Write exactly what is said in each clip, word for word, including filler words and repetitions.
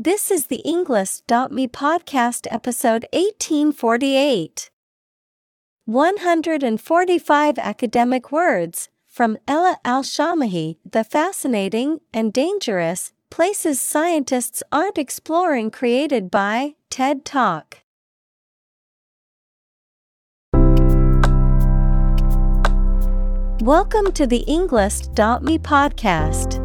This is the englist dot me podcast episode eighteen forty-eight. one hundred forty-five academic words from Ella Al-Shamahi, the fascinating and dangerous places scientists aren't exploring, created by TED Talk. Welcome to the englist dot me podcast.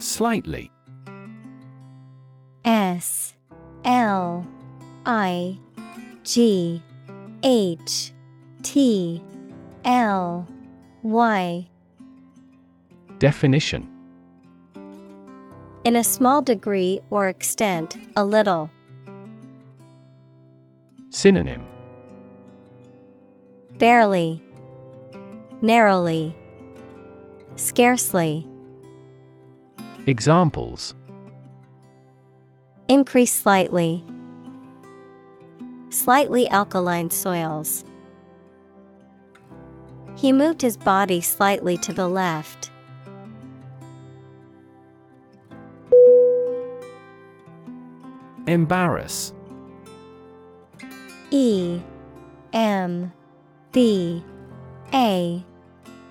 Slightly. S L I G H T L Y. Definition: in a small degree or extent, a little. Synonym: barely, narrowly, scarcely. Examples: increase slightly, slightly alkaline soils. He moved his body slightly to the left. Embarrass. E M B A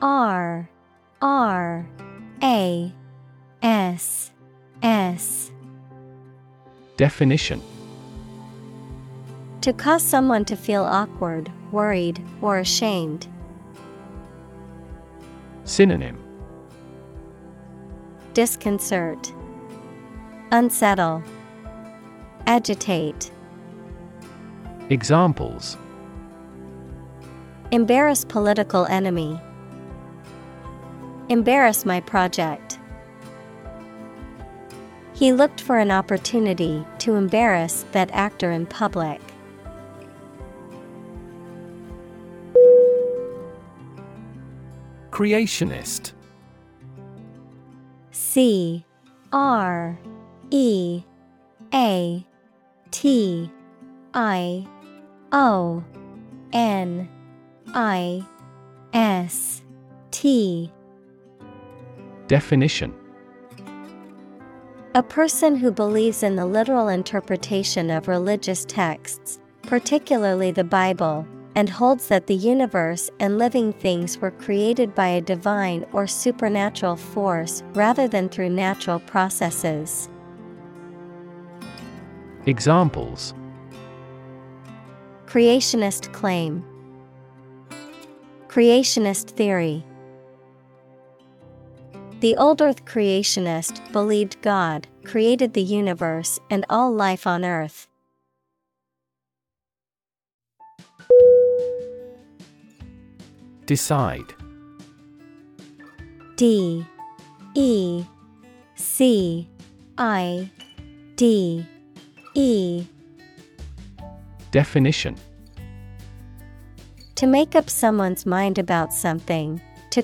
R R A S S. Definition: to cause someone to feel awkward, worried, or ashamed. Synonym: disconcert, unsettle, agitate. Examples: embarrass political enemy, embarrass my project. He looked for an opportunity to embarrass that actor in public. Creationist. C R E A T I O N I S T. Definition: a person who believes in the literal interpretation of religious texts, particularly the Bible, and holds that the universe and living things were created by a divine or supernatural force rather than through natural processes. Examples: creationist claim, creationist theory. The old earth creationist believed God created the universe and all life on earth. Decide. D E C I D E. Definition: to make up someone's mind about something, to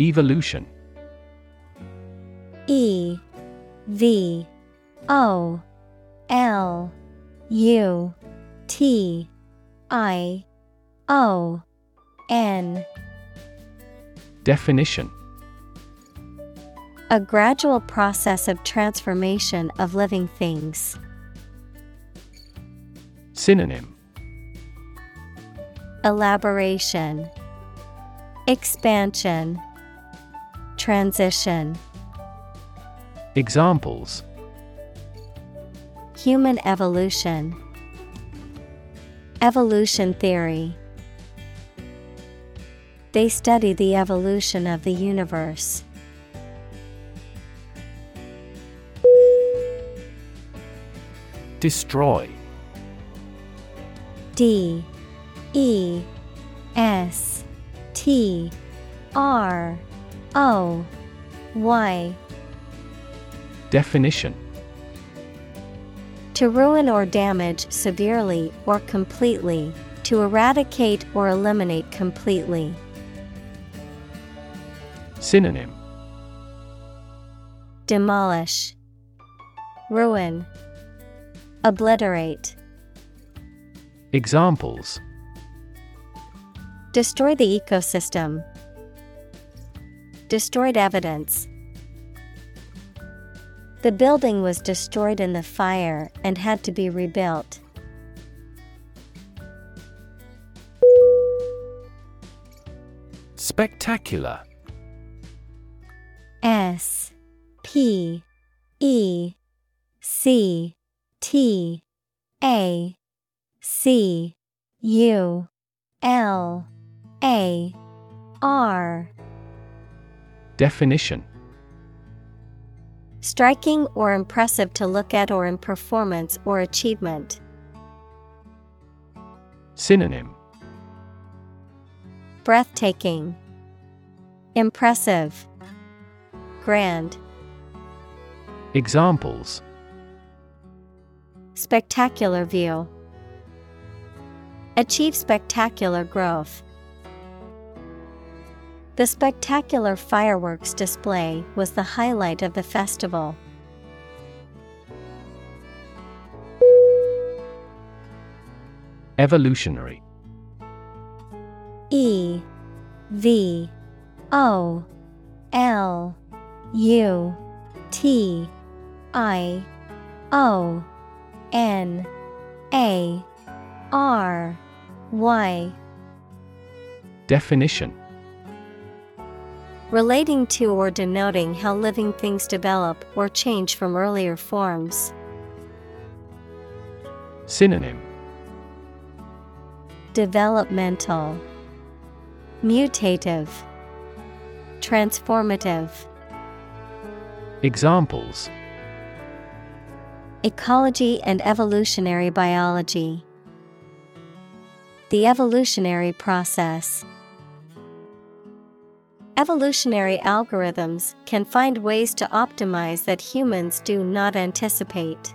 Evolution. E V O L U T I O N. Definition: a gradual process of transformation of living things. Synonym: elaboration, expansion, transition. Examples: human evolution, evolution theory. They study the evolution of the universe. Destroy. D E S T R O Y. Definition: to ruin or damage severely or completely, to eradicate or eliminate completely. Synonym: demolish, ruin, obliterate. Examples: destroy the ecosystem, destroyed evidence. The building was destroyed in the fire and had to be rebuilt. Spectacular. S P E C T A C U L A R. Definition: striking or impressive to look at or in performance or achievement. Synonym: breathtaking, impressive, grand. Examples: spectacular view, achieve spectacular growth. The spectacular fireworks display was the highlight of the festival. Evolutionary. E V O L U T I O N A R Y. Definition: relating to or denoting how living things develop or change from earlier forms. Synonym: developmental, mutative, transformative. Examples: ecology and evolutionary biology, the evolutionary process. Evolutionary algorithms can find ways to optimize that humans do not anticipate.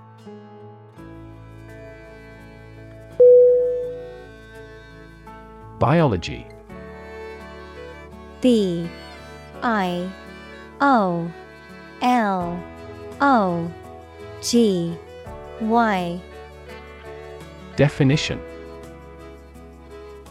Biology. B I O L O G Y. Definition: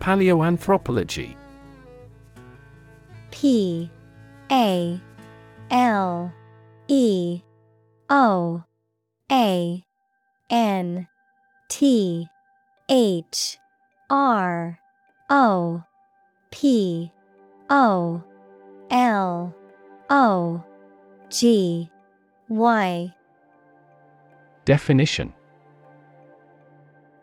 Paleoanthropology. P A L E O A N T H R O P O L O G Y. Definition: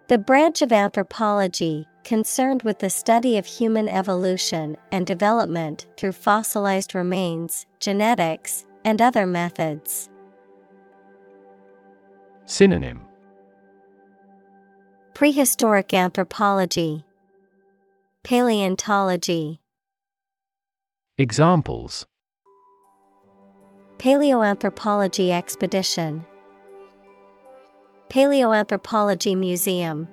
the branch of anthropology concerned with the study of human evolution and development through fossilized remains, genetics, and other methods. Synonym: prehistoric anthropology, paleontology. Examples: paleoanthropology expedition, paleoanthropology museum.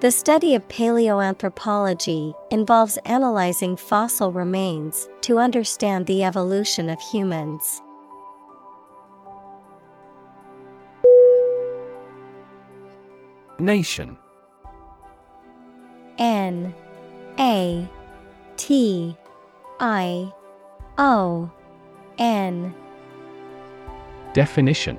The study of paleoanthropology involves analyzing fossil remains to understand the evolution of humans. Nation. N A T I O N. Definition: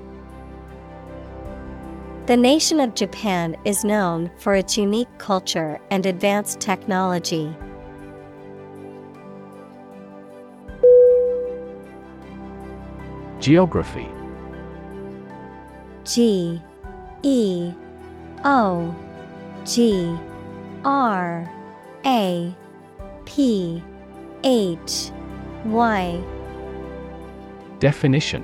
The nation of Japan is known for its unique culture and advanced technology. Geography. G E O G R A P H Y. Definition: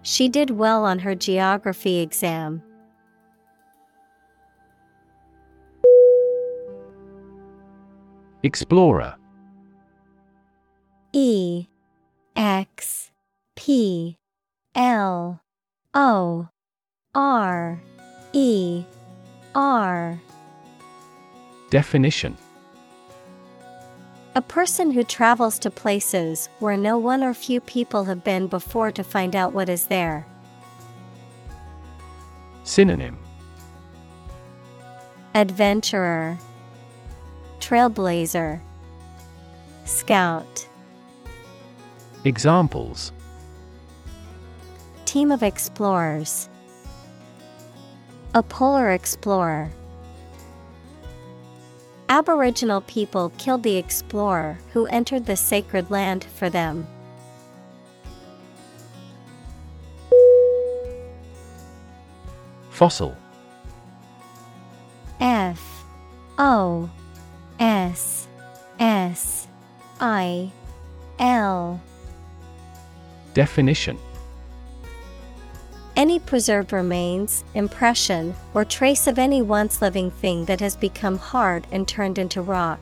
She did well on her geography exam. Explorer. E X P L O R E R. Definition: a person who travels to places where no one or few people have been before to find out what is there. Synonym: adventurer, trailblazer, scout. Examples: team of explorers, a polar explorer. Aboriginal people killed the explorer who entered the sacred land for them. Fossil. F O S S I L. Definition: any preserved remains, impression, or trace of any once living thing that has become hard and turned into rock.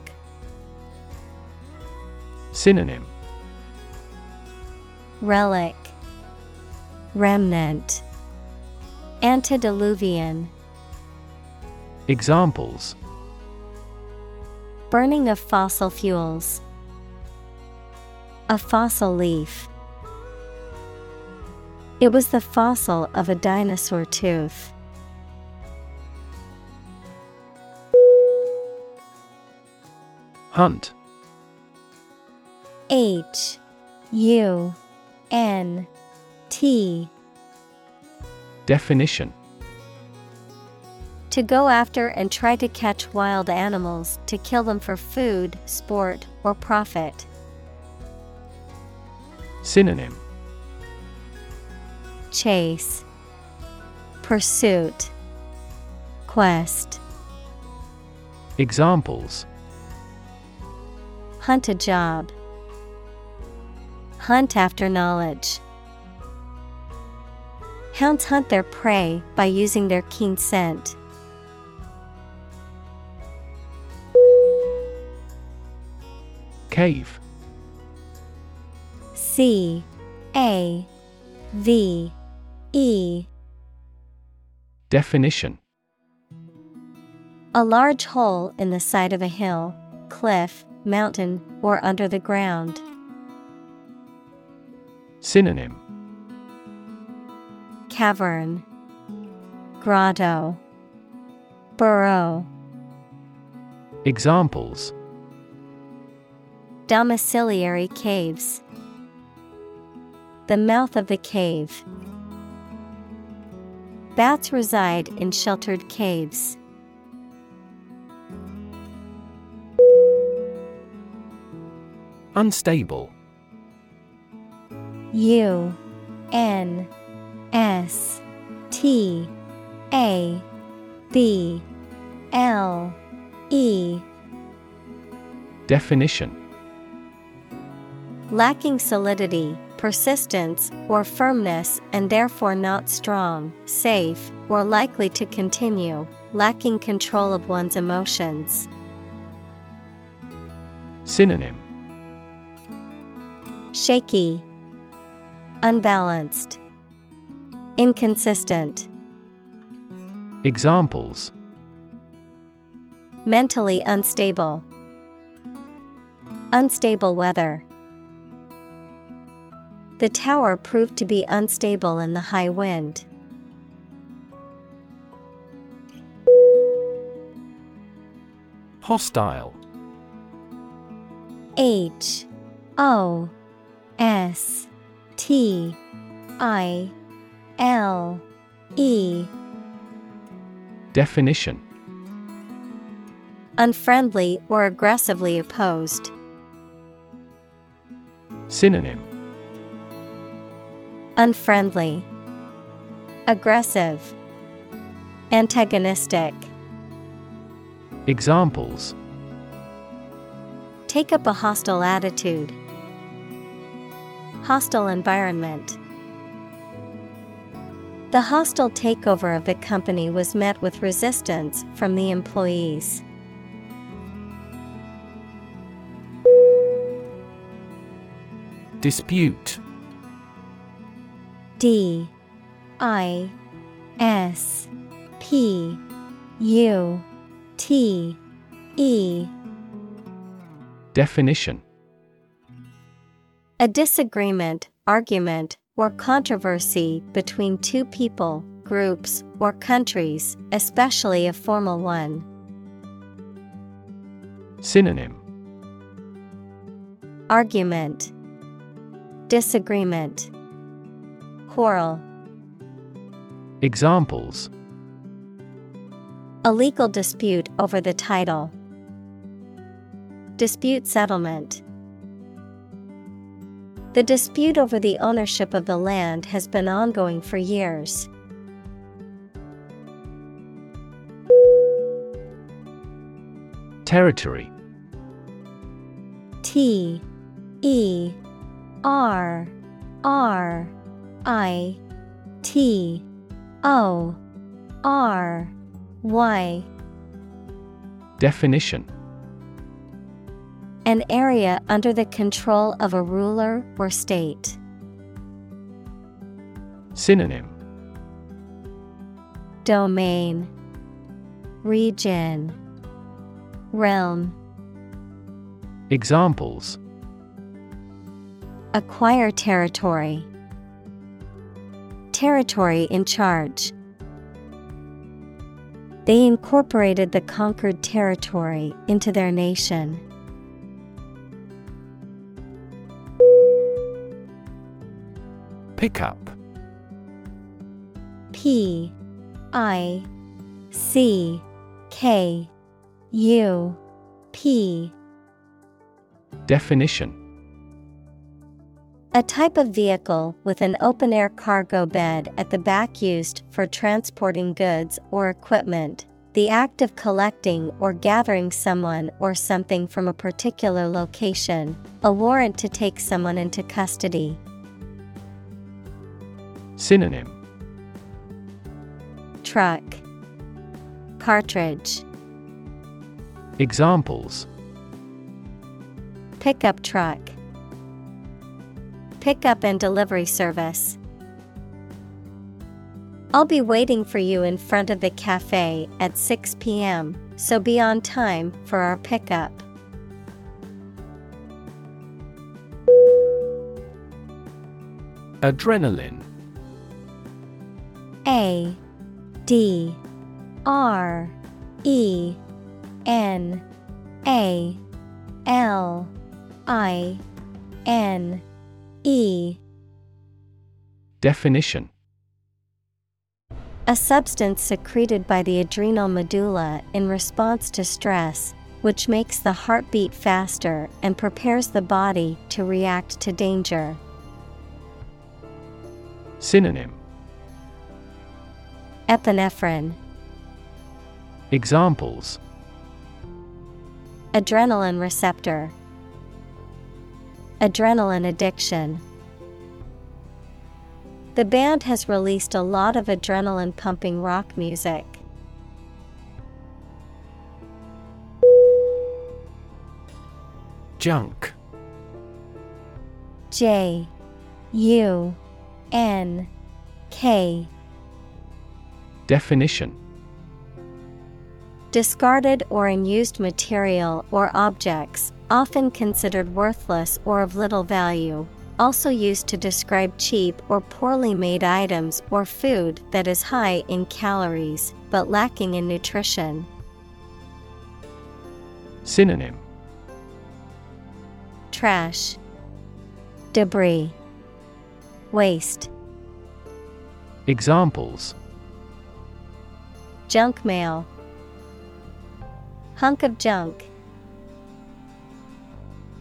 Synonym: relic, remnant, antediluvian. Examples: burning of fossil fuels, a fossil leaf. It was the fossil of a dinosaur tooth. Hunt. H U N T. Definition: to go after and try to catch wild animals, to kill them for food, sport, or profit. Synonym: chase, pursuit, quest. Examples: hunt a job, hunt after knowledge. Hounds hunt their prey by using their keen scent. Cave. C A V E. Definition: a large hole in the side of a hill, cliff, mountain, or under the ground. Synonym: cavern, grotto, burrow. Examples: domiciliary caves, the mouth of the cave. Bats reside in sheltered caves. Unstable. U N S T A B L E. Definition: lacking solidity, persistence, or firmness, and therefore not strong, safe, or likely to continue, lacking control of one's emotions. Synonym: shaky, unbalanced, inconsistent. Examples: mentally unstable, unstable weather. The tower proved to be unstable in the high wind. Hostile. H O S T I L E. Definition: unfriendly or aggressively opposed. Synonym: unfriendly, aggressive, antagonistic. Examples: take up a hostile attitude, hostile environment. The hostile takeover of the company was met with resistance from the employees. Dispute. D I S P U T E. Definition: a disagreement, argument, or controversy between two people, groups, or countries, especially a formal one. Synonym: argument, disagreement, quarrel. Examples: a legal dispute over the title, dispute settlement. The dispute over the ownership of the land has been ongoing for years. Territory. T E R R I T O R Y. Definition: an area under the control of a ruler or state. Synonym: domain, region, realm. Examples: acquire territory, territory in charge. They incorporated the conquered territory into their nation. Pick up. P I C K U P. Definition: a type of vehicle with an open-air cargo bed at the back used for transporting goods or equipment, the act of collecting or gathering someone or something from a particular location, a warrant to take someone into custody. Synonym: truck, cartridge. Examples: pickup truck, pickup and delivery service. I'll be waiting for you in front of the cafe at six p.m., so be on time for our pickup. Adrenaline. A D R E N A L I N E. Definition. A substance secreted by the adrenal medulla in response to stress, which makes the heart beat faster and prepares the body to react to danger. Synonym: epinephrine. Examples: adrenaline receptor, adrenaline addiction. The band has released a lot of adrenaline-pumping rock music. Junk. J U N K. Definition: discarded or unused material or objects, often considered worthless or of little value. Also used to describe cheap or poorly made items or food that is high in calories but lacking in nutrition. Synonym: trash, debris, waste. Examples: junk mail, hunk of junk.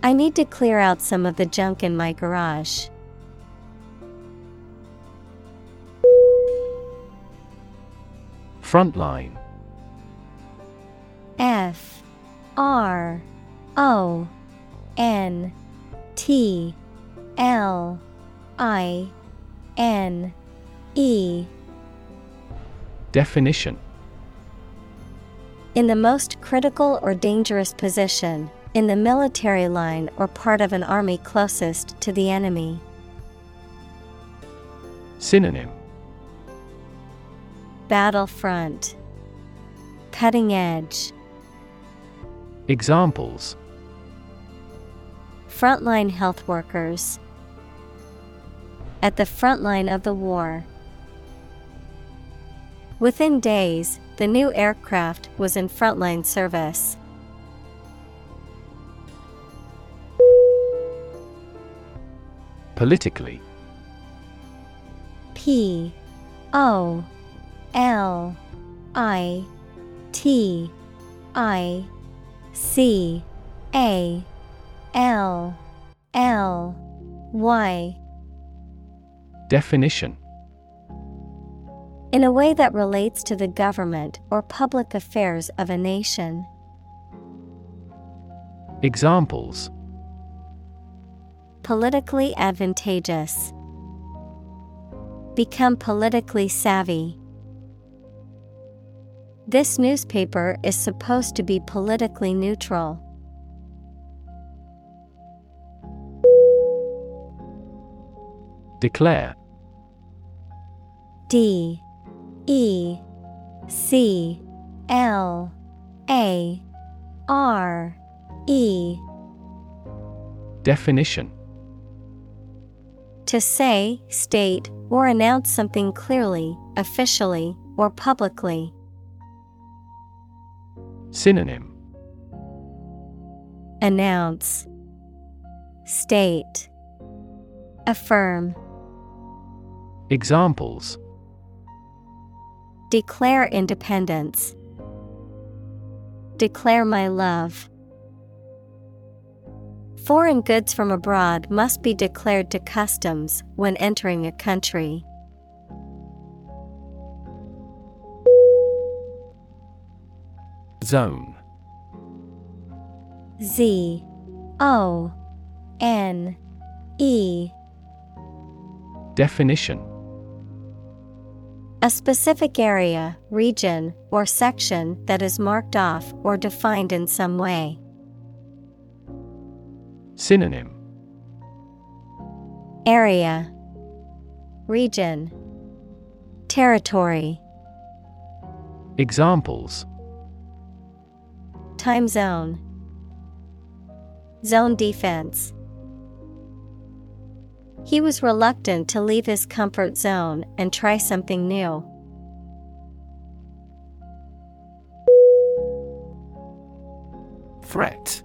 I need to clear out some of the junk in my garage. Frontline. F R O N T L I N E. Definition: in the most critical or dangerous position, in the military line or part of an army closest to the enemy. Synonym: battlefront, cutting edge. Examples: frontline health workers, at the front line of the war. Within days, the new aircraft was in frontline service. Politically. P O L I T I C A L L Y. Definition: in a way that relates to the government or public affairs of a nation. Examples: politically advantageous, become politically savvy. This newspaper is supposed to be politically neutral. Declare. D E C L A R E. Definition: to say, state, or announce something clearly, officially, or publicly. Synonym: announce, state, affirm. Examples: declare independence, declare my love. Foreign goods from abroad must be declared to customs when entering a country. Zone. Z O N E. Definition: a specific area, region, or section that is marked off or defined in some way. Synonym: area, region, Territory. Examples: Time zone. Zone defense. He was reluctant to leave his comfort zone and try something new. Threat.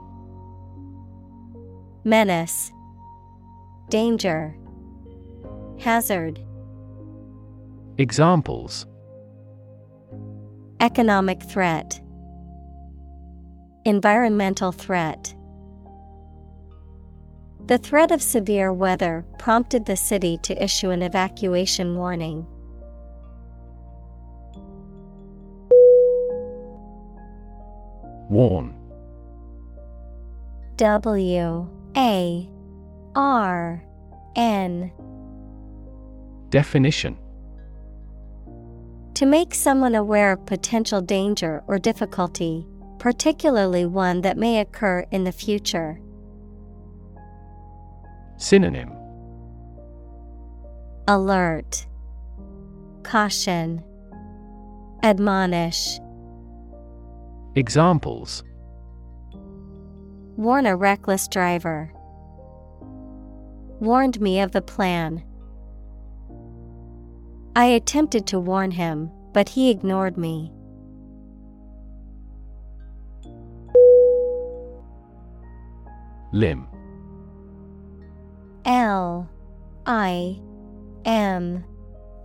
Menace, Danger, Hazard. Examples: Economic threat, Environmental threat. The threat of severe weather prompted the city to issue an evacuation warning. Warn. W A R N. Definition: To make someone aware of potential danger or difficulty, particularly one that may occur in the future. Synonym: Alert, Caution, Admonish. Examples: Warn a reckless driver. Warned me of the plan. I attempted to warn him, but he ignored me. Limb. L I M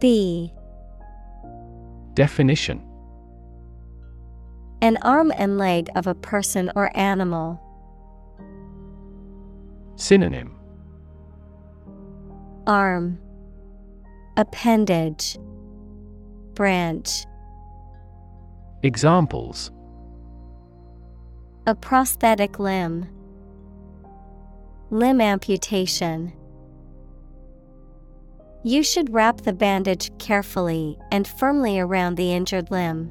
B. Definition: An arm and leg of a person or animal. Synonym: Arm, Appendage, Branch. Examples: A prosthetic limb. Limb amputation. You should wrap the bandage carefully and firmly around the injured limb.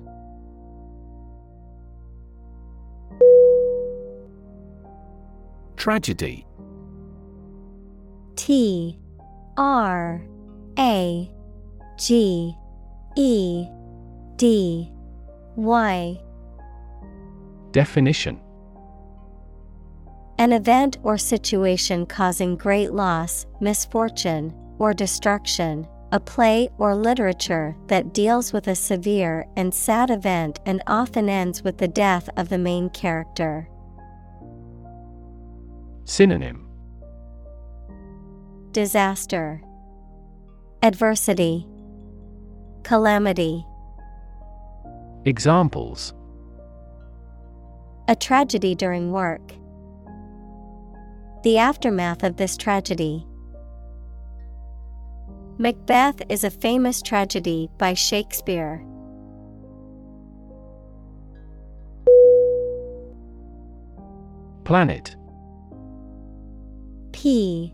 Tragedy. T R A G E D Y. Definition: An event or situation causing great loss, misfortune, or destruction. A play or literature that deals with a severe and sad event and often ends with the death of the main character. Synonym: Disaster, Adversity, Calamity. Examples: A tragedy during work. The aftermath of this tragedy. Macbeth is a famous tragedy by Shakespeare. Planet. P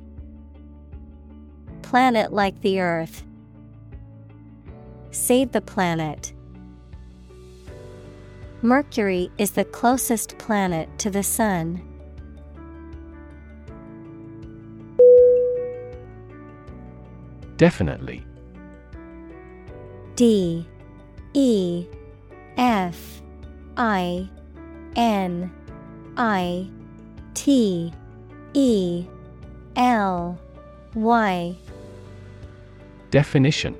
Planet like the Earth. Save the planet. Mercury is the closest planet to the Sun. Definitely. D E F I N I T E L Y. Definition: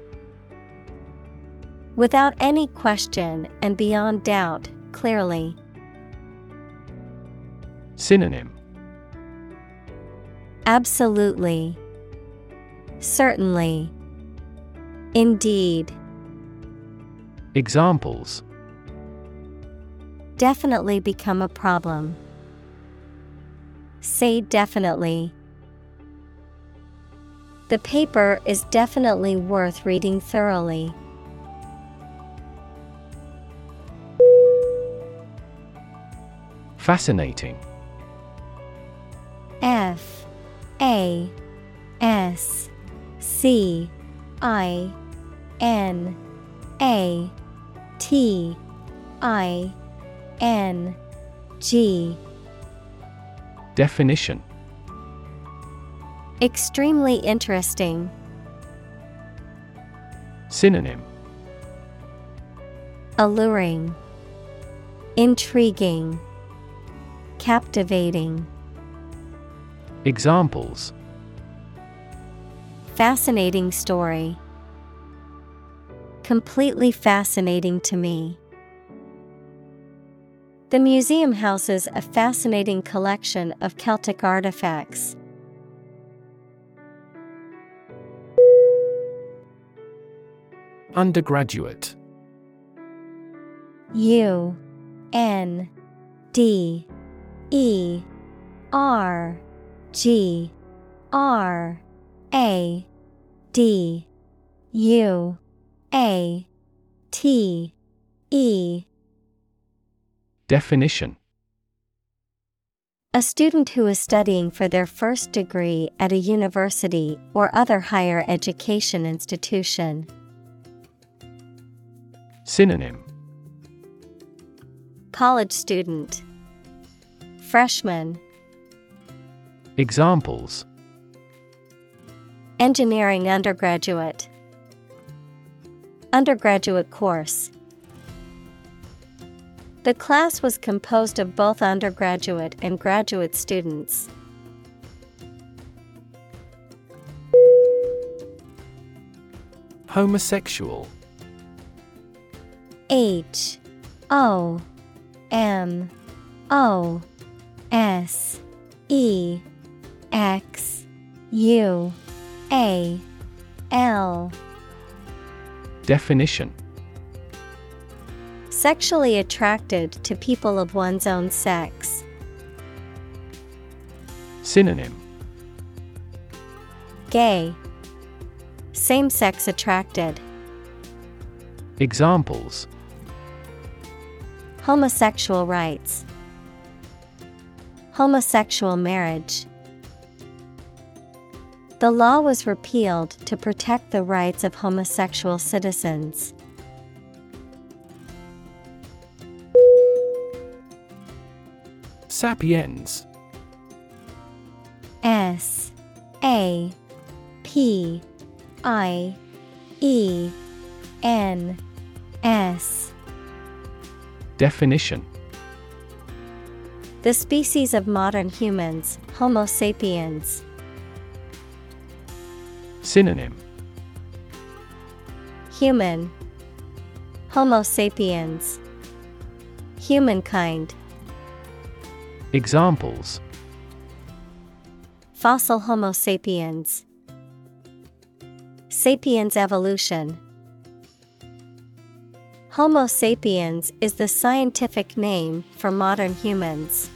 Without any question and beyond doubt, clearly. Synonym: absolutely, certainly, indeed. Examples: definitely become a problem. Say definitely. The paper is definitely worth reading thoroughly. Fascinating. F A S C I N A T I N G. Definition: extremely interesting. Synonym: alluring, intriguing, captivating. Examples: fascinating story. Completely fascinating to me. The museum houses a fascinating collection of Celtic artifacts. Undergraduate. U N D E R G R A D U A T E. Definition: a student who is studying for their first degree at a university or other higher education institution. Synonym: college student, freshman. Examples: engineering undergraduate, undergraduate course. The class was composed of both undergraduate and graduate students. Homosexual. H O M O S E X U A L. Definition: sexually attracted to people of one's own sex. Synonym: gay, same-sex attracted. Examples: homosexual rights, homosexual marriage. The law was repealed to protect the rights of homosexual citizens. Sapiens. S A P I E N S. Definition: the species of modern humans, Homo sapiens. Synonym: human, Homo sapiens, humankind. Examples: fossil Homo sapiens, sapiens evolution. Homo sapiens is the scientific name for modern humans.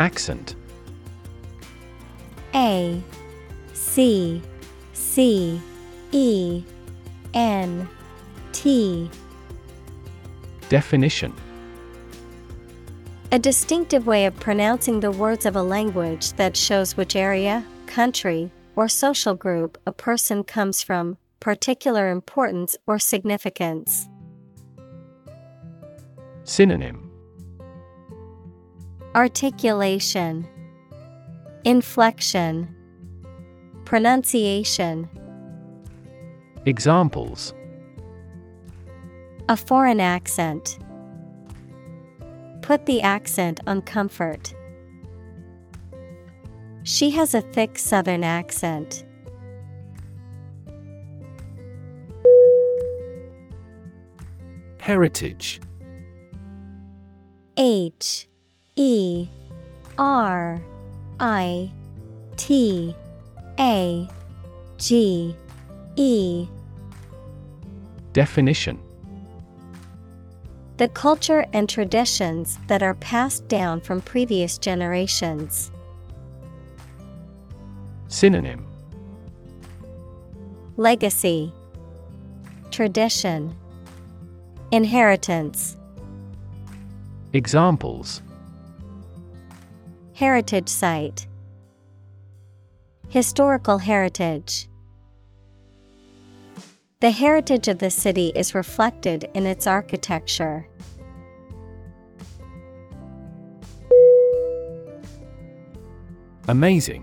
Accent. A C C E N T. Definition: a distinctive way of pronouncing the words of a language that shows which area, country, or social group a person comes from, particular importance or significance. Synonym: articulation, inflection, pronunciation. Examples: a foreign accent. Put the accent on comfort. She has a thick southern accent. Heritage. H E R I T A G E. Definition: the culture and traditions that are passed down from previous generations. Synonym: legacy, tradition, inheritance. Examples: heritage site, historical heritage. The heritage of the city is reflected in its architecture. Amazing.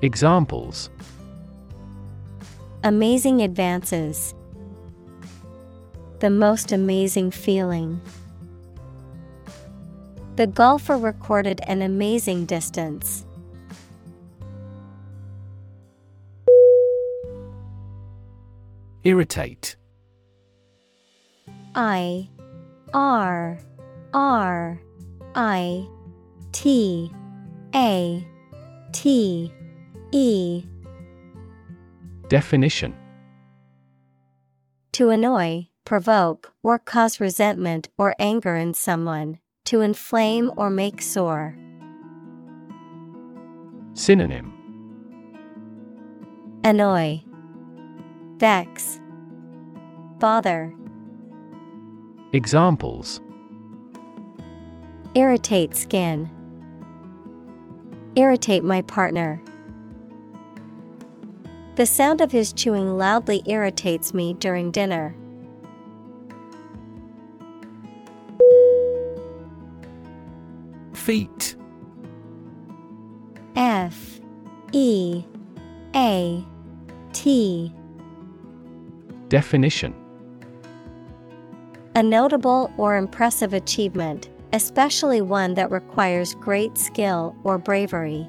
Examples: amazing advances, the most amazing feeling. The golfer recorded an amazing distance. Irritate. I R R I T A T E. Definition: to annoy, provoke, or cause resentment or anger in someone, to inflame or make sore. Synonym: annoy, vex, bother. Examples: irritate skin, irritate my partner. The sound of his chewing loudly irritates me during dinner. Feet. F E A T. Definition: a notable or impressive achievement, especially one that requires great skill or bravery.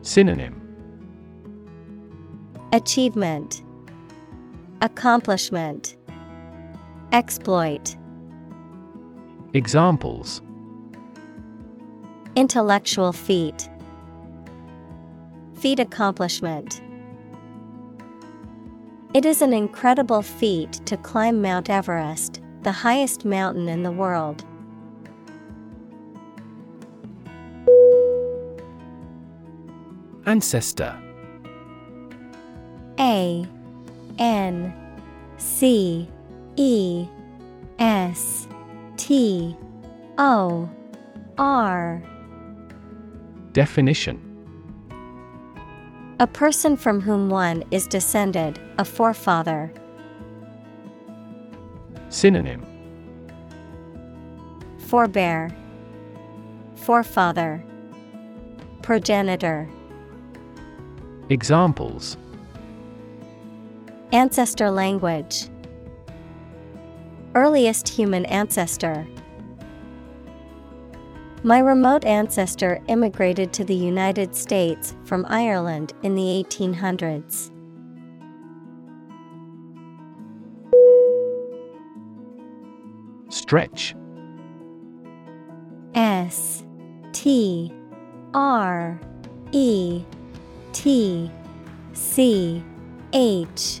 Synonym: achievement, accomplishment, exploit. Examples: intellectual feat, feat accomplishment. It is an incredible feat to climb Mount Everest, the highest mountain in the world. Ancestor. A N C E S T O R. Definition: a person from whom one is descended, a forefather. Synonym: forebear, forefather, progenitor. Examples: ancestor language, earliest human ancestor. My remote ancestor immigrated to the United States from Ireland in the eighteen hundreds. Stretch. S T R E T C H.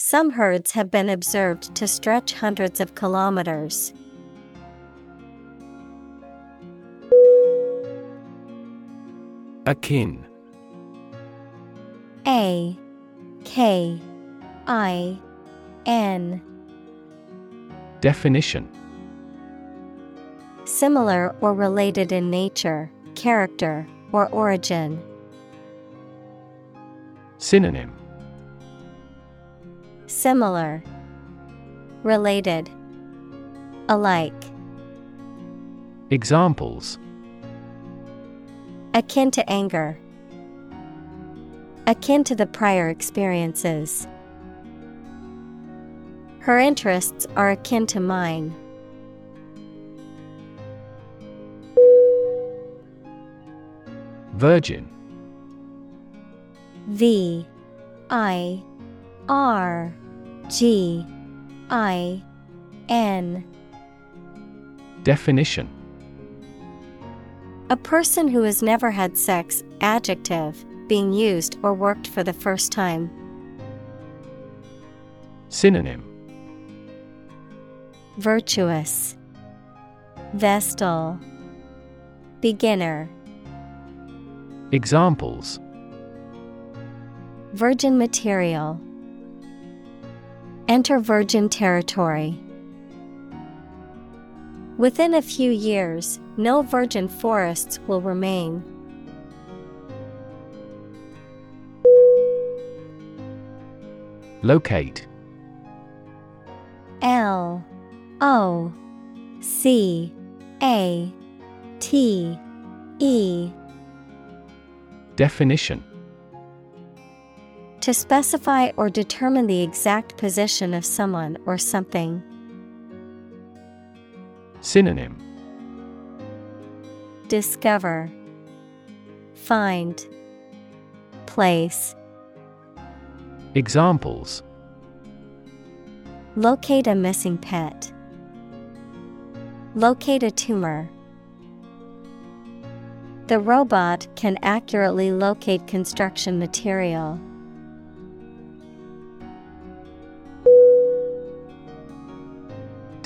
Some herds have been observed to stretch hundreds of kilometers. Akin. A K I N. Definition. Similar or related in nature, character, or origin. Synonym. Similar, related, alike. Examples. Akin to anger. Akin to the prior experiences. Her interests are akin to mine. Virgin. V I R G I N. Definition. A person who has never had sex, adjective, being used or worked for the first time. Synonym. Virtuous, vestal, beginner. Examples. Virgin material. Enter virgin territory. Within a few years, no virgin forests will remain. Locate. L O C A T E. Definition. To specify or determine the exact position of someone or something. Synonym. Discover, find, place. Examples. Locate a missing pet. Locate a tumor. The robot can accurately locate construction material.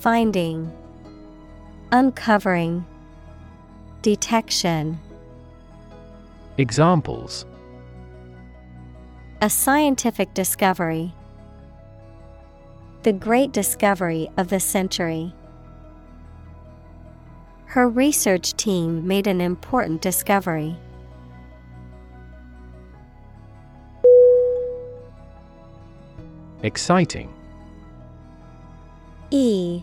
Finding, uncovering, detection. Examples. A scientific discovery. The great discovery of the century. Her research team made an important discovery. Exciting. E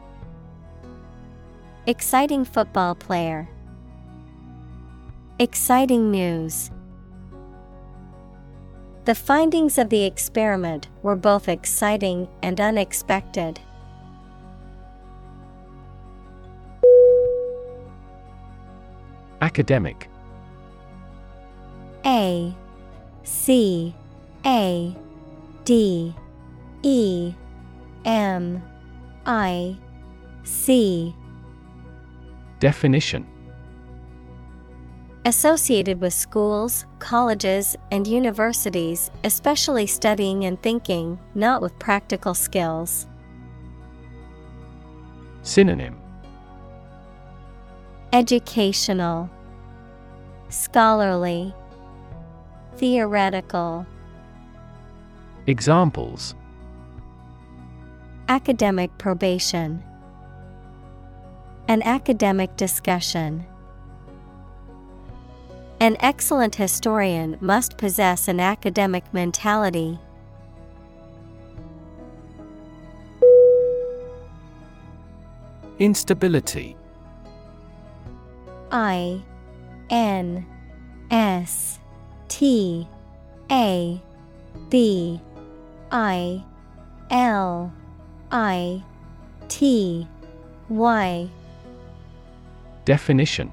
Exciting football player. Exciting news. The findings of the experiment were both exciting and unexpected. Academic. A C A D E M I C. Definition. Associated with schools, colleges, and universities, especially studying and thinking, not with practical skills. Synonym. Educational, scholarly, theoretical. Examples. Academic probation. An academic discussion. An excellent historian must possess an academic mentality. Instability. I N S T A B I L I T Y Definition.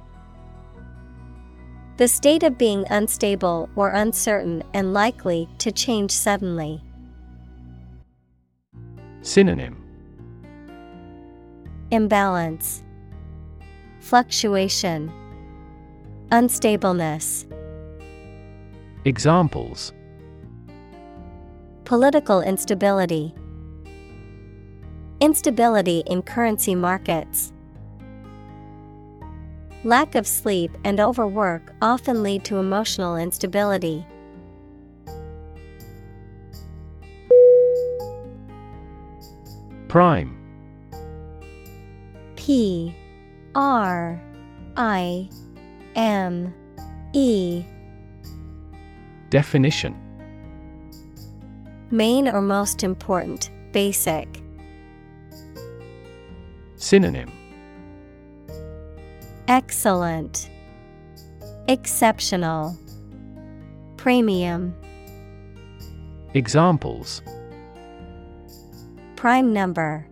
The state of being unstable or uncertain and likely to change suddenly. Synonym. Imbalance, fluctuation, unstableness. Examples. Political instability. Instability in currency markets. Lack of sleep and overwork often lead to emotional instability. Prime. P R I M E. Definition. Main or most important, basic. Synonym. Excellent, exceptional, premium. Examples. Prime number.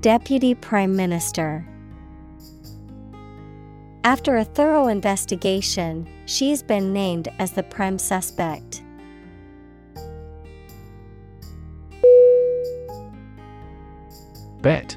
Deputy Prime Minister. After a thorough investigation, she's been named as the prime suspect. Bet.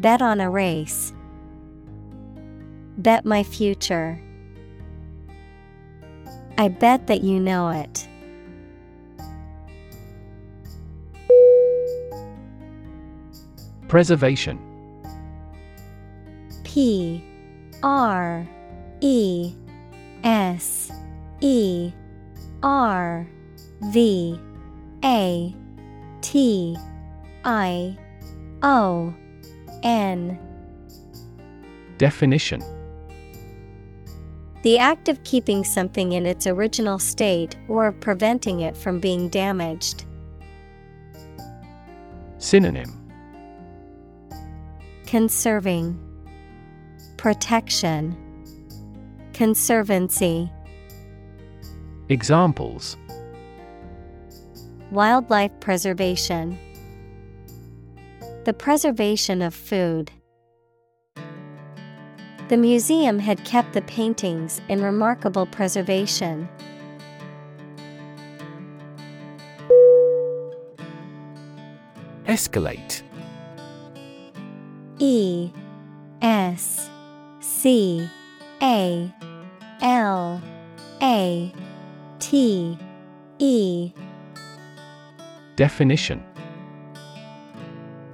Bet on a race. Bet my future. I bet that you know it. Preservation. P R E S E R V A T I O N. Definition. The act of keeping something in its original state or of preventing it from being damaged. Synonym. Conserving, protection, conservancy. Examples. Wildlife preservation. The preservation of food. The museum had kept the paintings in remarkable preservation. Escalate. E S C A L A T E. Definition.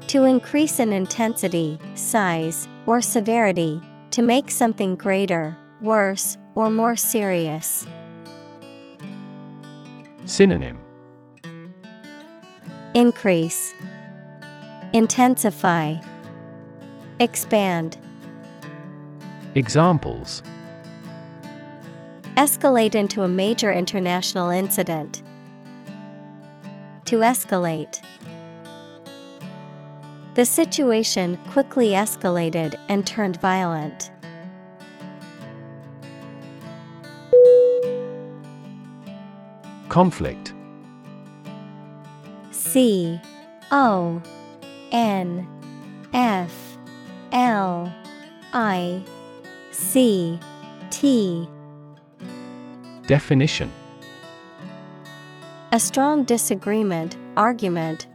To increase in intensity, size, or severity, to make something greater, worse, or more serious. Synonym. Increase, intensify, expand. Examples. Escalate into a major international incident. To escalate. The situation quickly escalated and turned violent. Conflict. C O N F L I C T. Definition. A strong disagreement, argument,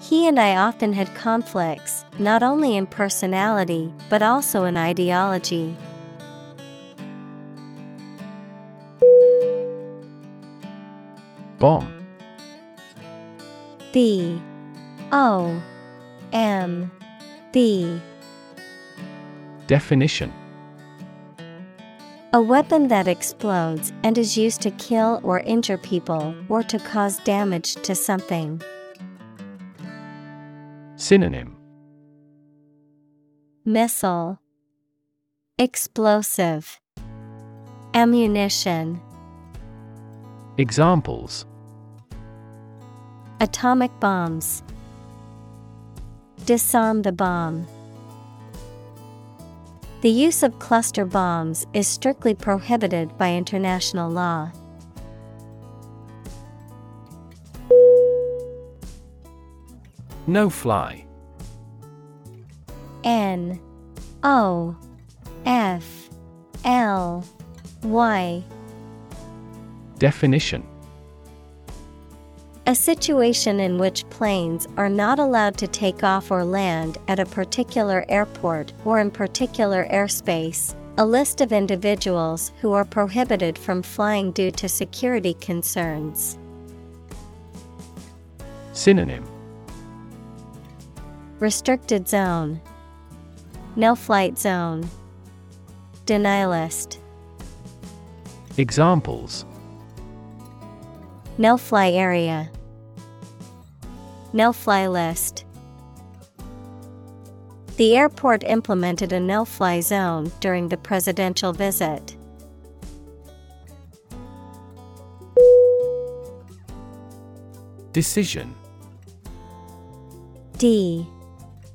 He and I often had conflicts, not only in personality, but also in ideology. Bomb. B O M B. Definition: a weapon that explodes and is used to kill or injure people or to cause damage to something. Synonym: missile, explosive, ammunition. Examples: atomic bombs. Disarm the bomb. The use of cluster bombs is strictly prohibited by international law. No-fly. N O F L Y. Definition: a situation in which planes are not allowed to take off or land at a particular airport or in particular airspace. A list of individuals who are prohibited from flying due to security concerns. Synonym: restricted zone, no-flight zone, denial list. Examples: no-fly area. No-fly list. The airport implemented a no-fly zone during the presidential visit. Decision. D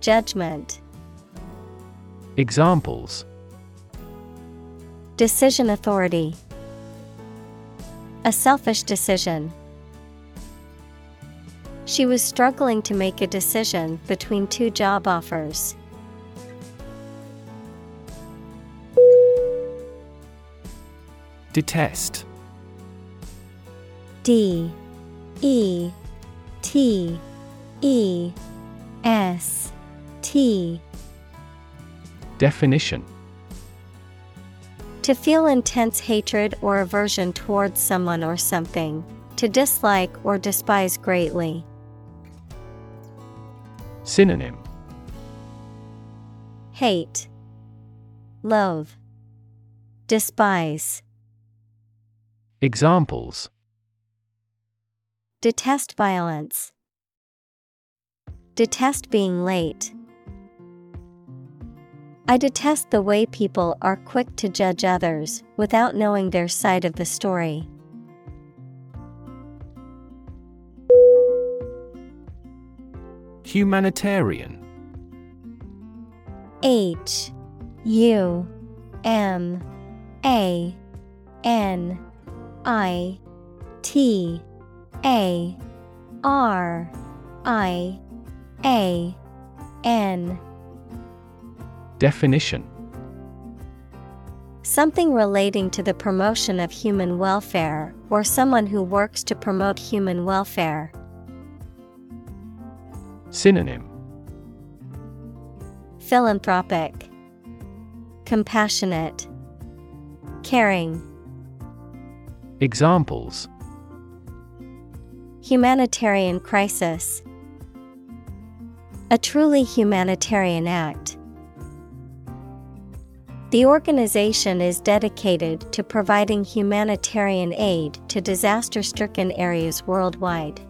judgment. Examples: decision authority. A selfish decision. She was struggling to make a decision between two job offers. Detest. D E T E S T. Definition: to feel intense hatred or aversion towards someone or something, to dislike or despise greatly. Synonym: hate, loathe, despise. Examples: detest violence. Detest being late. I detest the way people are quick to judge others without knowing their side of the story. Humanitarian. H U M A N I T A R I A N. Definition: something relating to the promotion of human welfare or someone who works to promote human welfare. Synonym: philanthropic, compassionate, caring. Examples: humanitarian crisis. A truly humanitarian act. The organization is dedicated to providing humanitarian aid to disaster-stricken areas worldwide.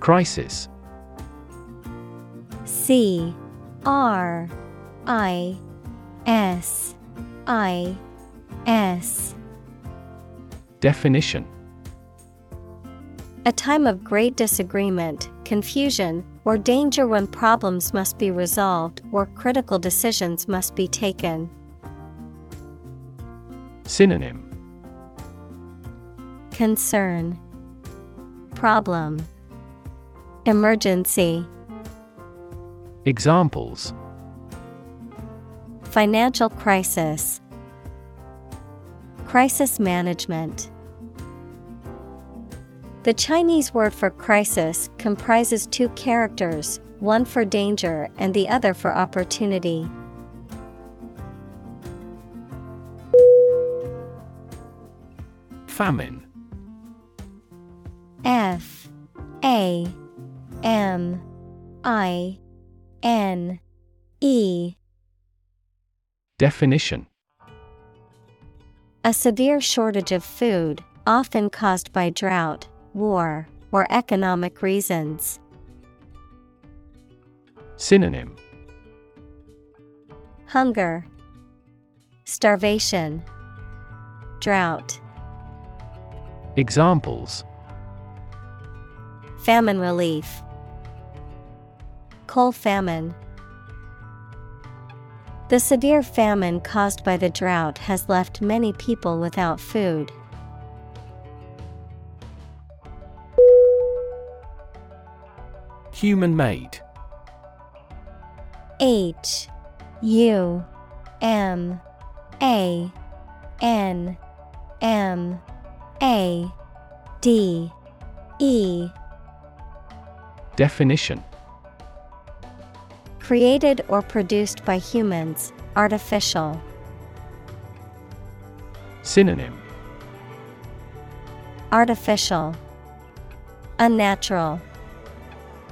Crisis. C R I S I S. Definition. A time of great disagreement, confusion, or danger when problems must be resolved or critical decisions must be taken. Synonym. Concern, problem, emergency. Examples. Financial crisis, crisis management. The Chinese word for crisis comprises two characters, one for danger and the other for opportunity. Famine. F A M I N E. Definition. A severe shortage of food, often caused by drought, war, or economic reasons. Synonym. Hunger, starvation, drought. Examples. Famine relief, coal famine. The severe famine caused by the drought has left many people without food. Human-made. H U M A N M A D E. Definition. Created or produced by humans, artificial. Synonym. Artificial, unnatural,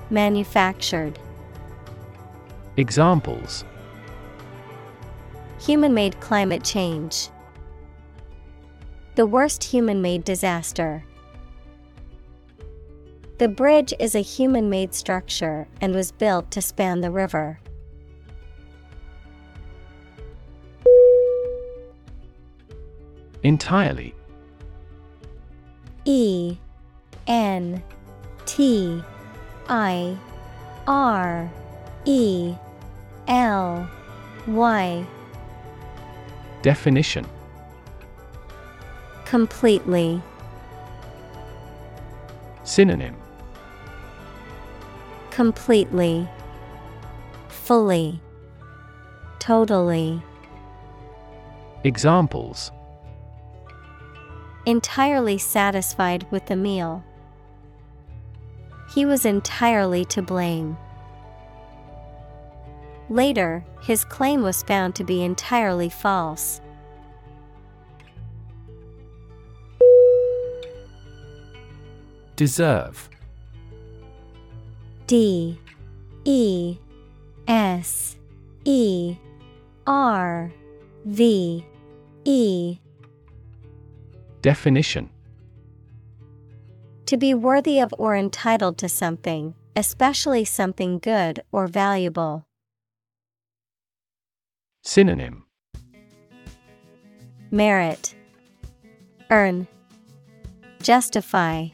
manufactured. Examples. Human-made climate change, the worst human-made disaster. The bridge is a human-made structure and was built to span the river. Entirely. E N T I R E L Y. Definition. Completely. Synonym. Completely, fully, totally. Examples. Entirely satisfied with the meal. He was entirely to blame. Later, his claim was found to be entirely false. Deserve. D E S E R V E. Definition. To be worthy of or entitled to something, especially something good or valuable. Synonym. Merit, earn, justify.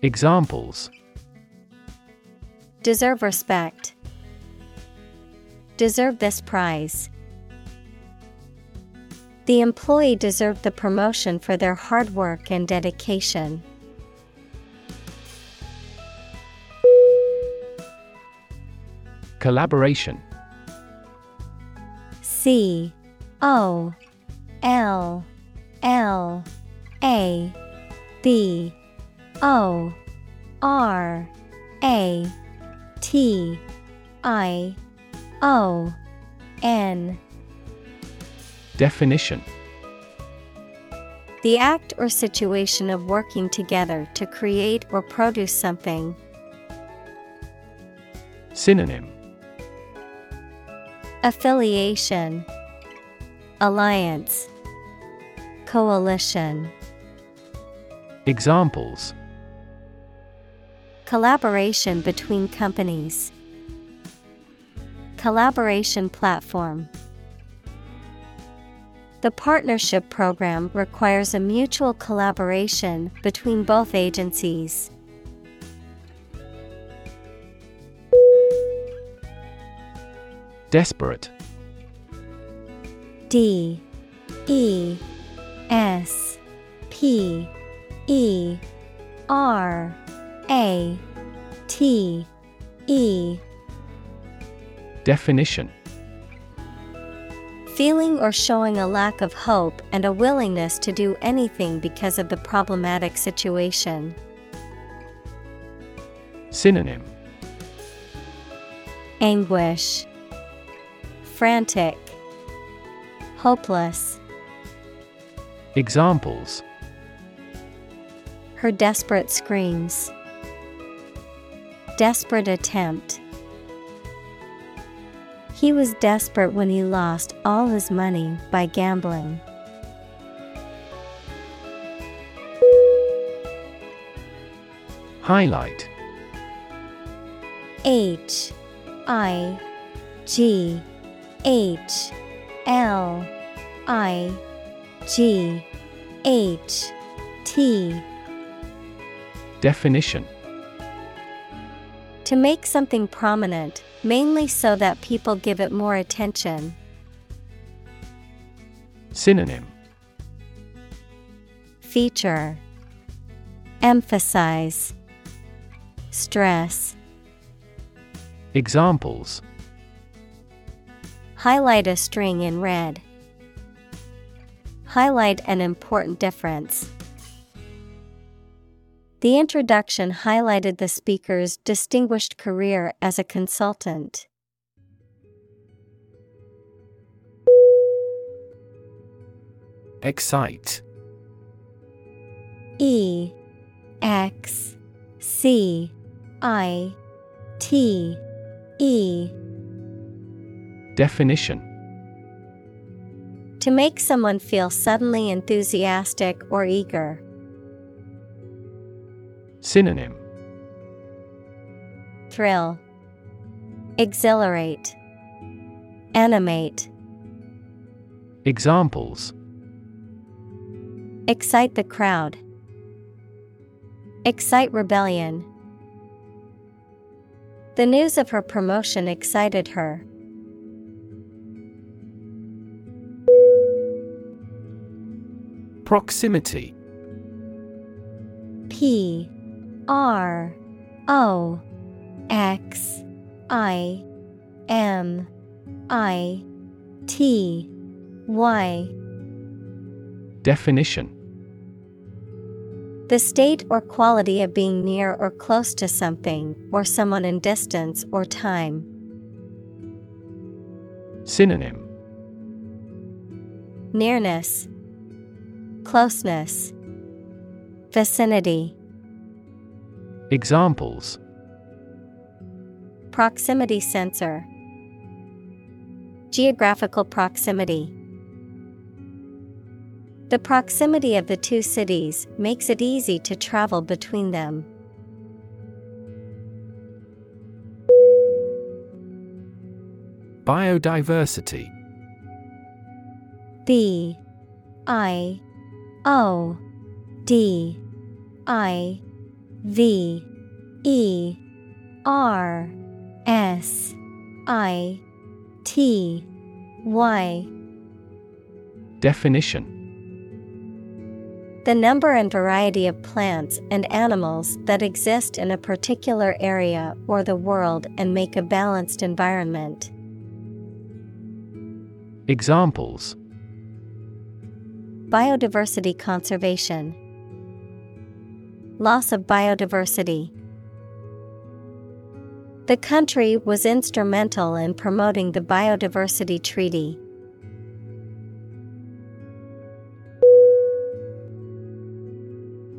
Examples. Deserve respect, deserve this prize. The employee deserved the promotion for their hard work and dedication. Collaboration. C O L A B O R A T I O N. Definition. The act or situation of working together to create or produce something. Synonym: affiliation, alliance, coalition. Examples: collaboration between companies, collaboration platform. The partnership program requires a mutual collaboration between both agencies. Desperate. D E S P E R A T E. Definition: feeling or showing a lack of hope and a willingness to do anything because of the problematic situation. Synonym: anguish, frantic, hopeless. Examples: her desperate screams, desperate attempt. He was desperate when he lost all his money by gambling. Highlight. H I G H L I G H T. Definition: to make something prominent, mainly so that people give it more attention. Synonym: feature, emphasize, stress. Examples: highlight a string in red, highlight an important difference. The introduction highlighted the speaker's distinguished career as a consultant. Excite. E X C I T E. Definition: to make someone feel suddenly enthusiastic or eager. Synonym: thrill, exhilarate, animate. Examples: excite the crowd, excite rebellion. The news of her promotion excited her. Proximity. P R O X I M I T Y. Definition: the state or quality of being near or close to something or someone in distance or time. Synonym: nearness, closeness, vicinity. Examples: proximity sensor, geographical proximity. The proximity of the two cities makes it easy to travel between them. Biodiversity. B I O D I V E R S I T Y. Definition: the number and variety of plants and animals that exist in a particular area or the world and make a balanced environment. Examples: biodiversity conservation, loss of biodiversity. The country was instrumental in promoting the biodiversity treaty.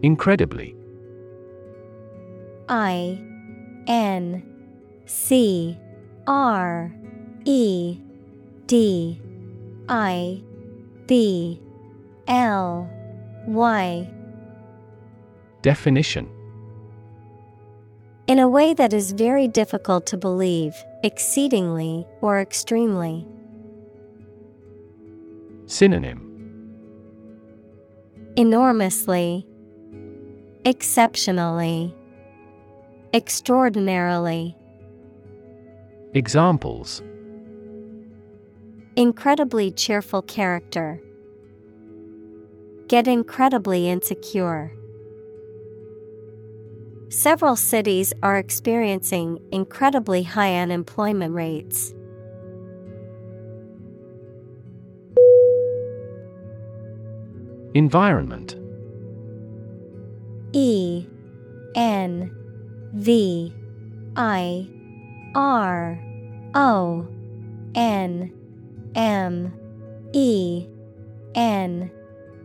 Incredibly. I N C R E D I B L Y. Definition. In a way that is very difficult to believe, exceedingly, or extremely. Synonym. Enormously, exceptionally, extraordinarily. Examples. Incredibly cheerful character. Get incredibly insecure. Several cities are experiencing incredibly high unemployment rates. Environment. E N V I R O N M E N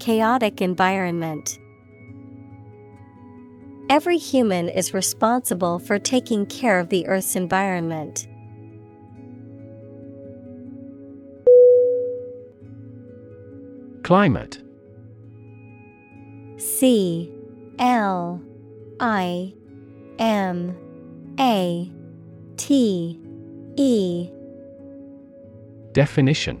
Chaotic environment. Every human is responsible for taking care of the Earth's environment. Climate. C L I M A T E. Definition.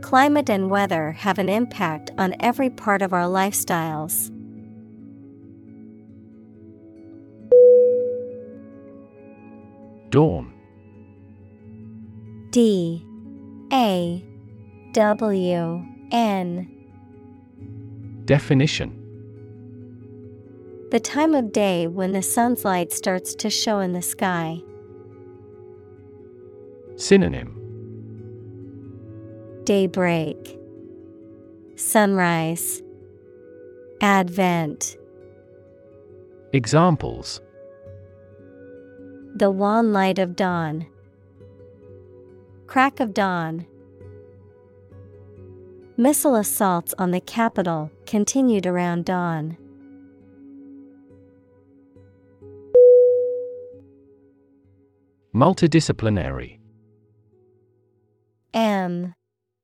Climate and weather have an impact on every part of our lifestyles. Dawn. D A W N. Definition. The time of day when the sun's light starts to show in the sky. Synonym. Daybreak, sunrise, advent. Examples. The wan light of dawn. Crack of dawn. Missile assaults on the capital continued around dawn. Multidisciplinary. M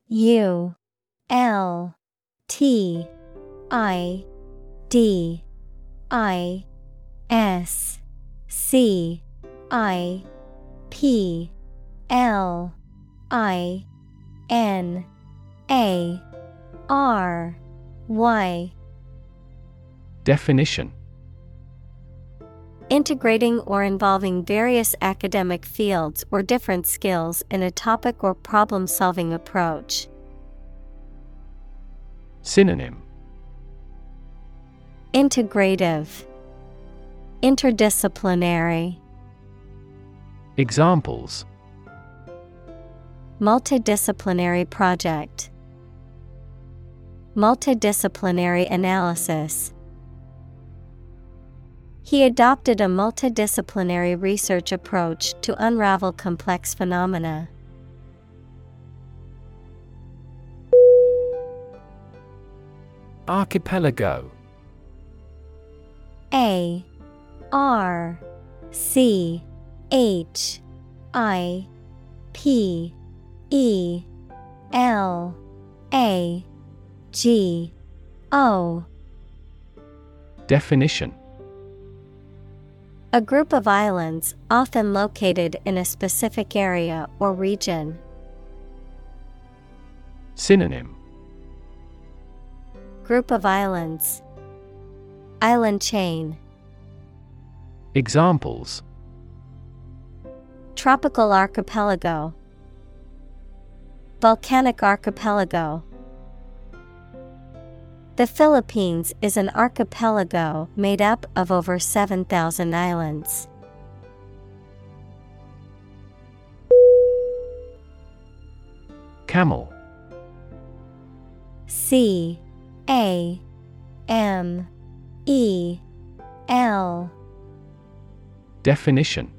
U L T I D I S C I P L I N A R Y. Definition. Integrating or involving various academic fields or different skills in a topic or problem-solving approach. Synonym. Integrative, interdisciplinary. Examples. Multidisciplinary project. Multidisciplinary analysis. He adopted a multidisciplinary research approach to unravel complex phenomena. Archipelago. A R C H I P E L A G O. Definition. A group of islands, often located in a specific area or region. Synonym: group of islands, island chain. Examples: tropical archipelago, volcanic archipelago. The Philippines is an archipelago made up of over seven thousand islands. Camel. C A M E L. Definition: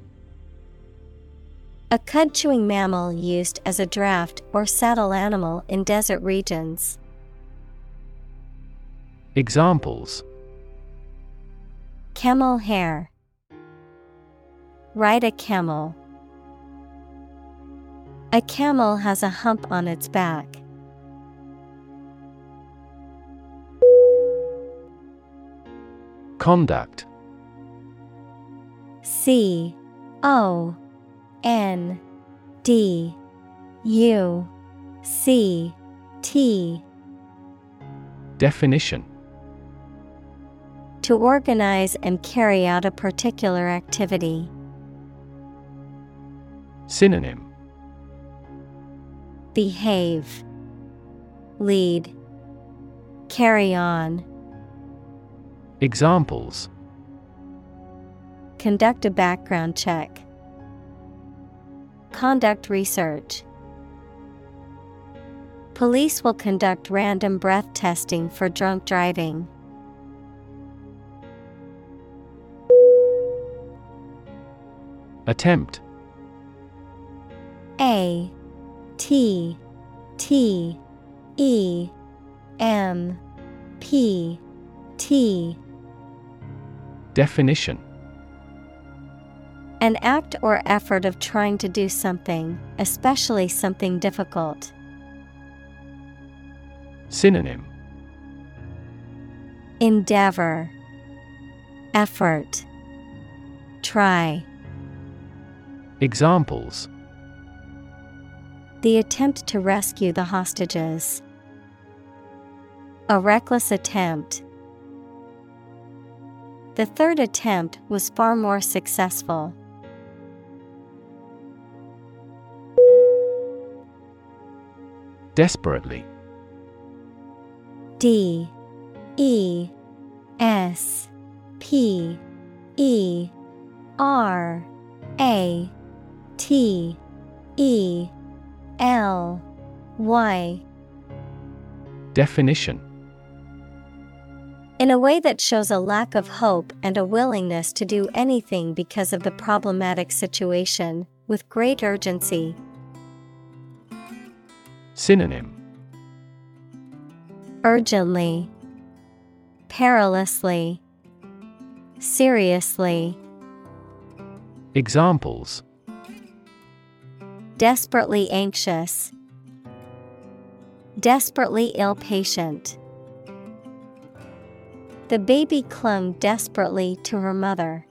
a cud-chewing mammal used as a draft or saddle animal in desert regions. Examples: camel hair, ride a camel. A camel has a hump on its back. Conduct. C O N D U C T. Definition: to organize and carry out a particular activity. Synonym: behave, lead, carry on. Examples: conduct a background check, conduct research. Police will conduct random breath testing for drunk driving. Attempt. A T T E M P T. Definition: an act or effort of trying to do something, especially something difficult. Synonym: endeavor, effort, try. Examples: the attempt to rescue the hostages, a reckless attempt. The third attempt was far more successful. Desperately. D E S P E R A T E L Y. Definition: in a way that shows a lack of hope and a willingness to do anything because of the problematic situation, with great urgency. Synonym: urgently, perilously, seriously. Examples: desperately anxious, desperately ill patient. The baby clung desperately to her mother.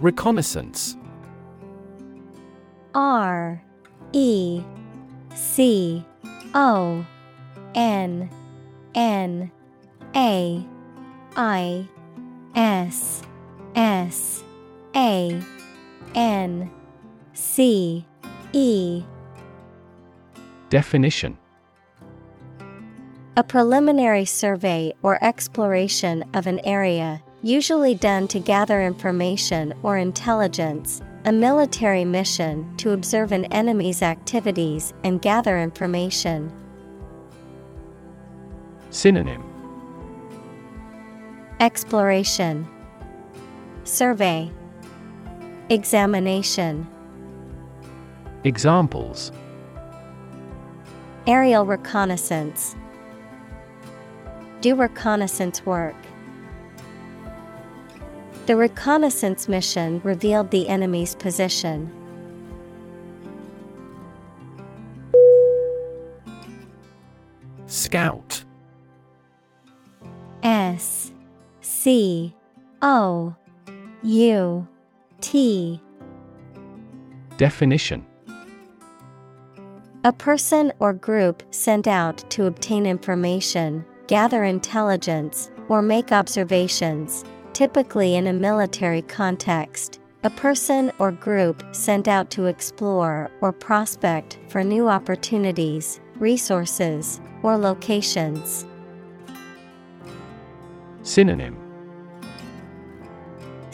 Reconnaissance. R E C O N N A I S S A N C E. Definition: a preliminary survey or exploration of an area, usually done to gather information or intelligence, a military mission to observe an enemy's activities and gather information. Synonym: exploration, survey, examination. Examples: aerial reconnaissance, do reconnaissance work. The reconnaissance mission revealed the enemy's position. Scout. S C O U T. Definition: a person or group sent out to obtain information, gather intelligence, or make observations, typically in a military context. A person or group sent out to explore or prospect for new opportunities, resources, or locations. Synonym: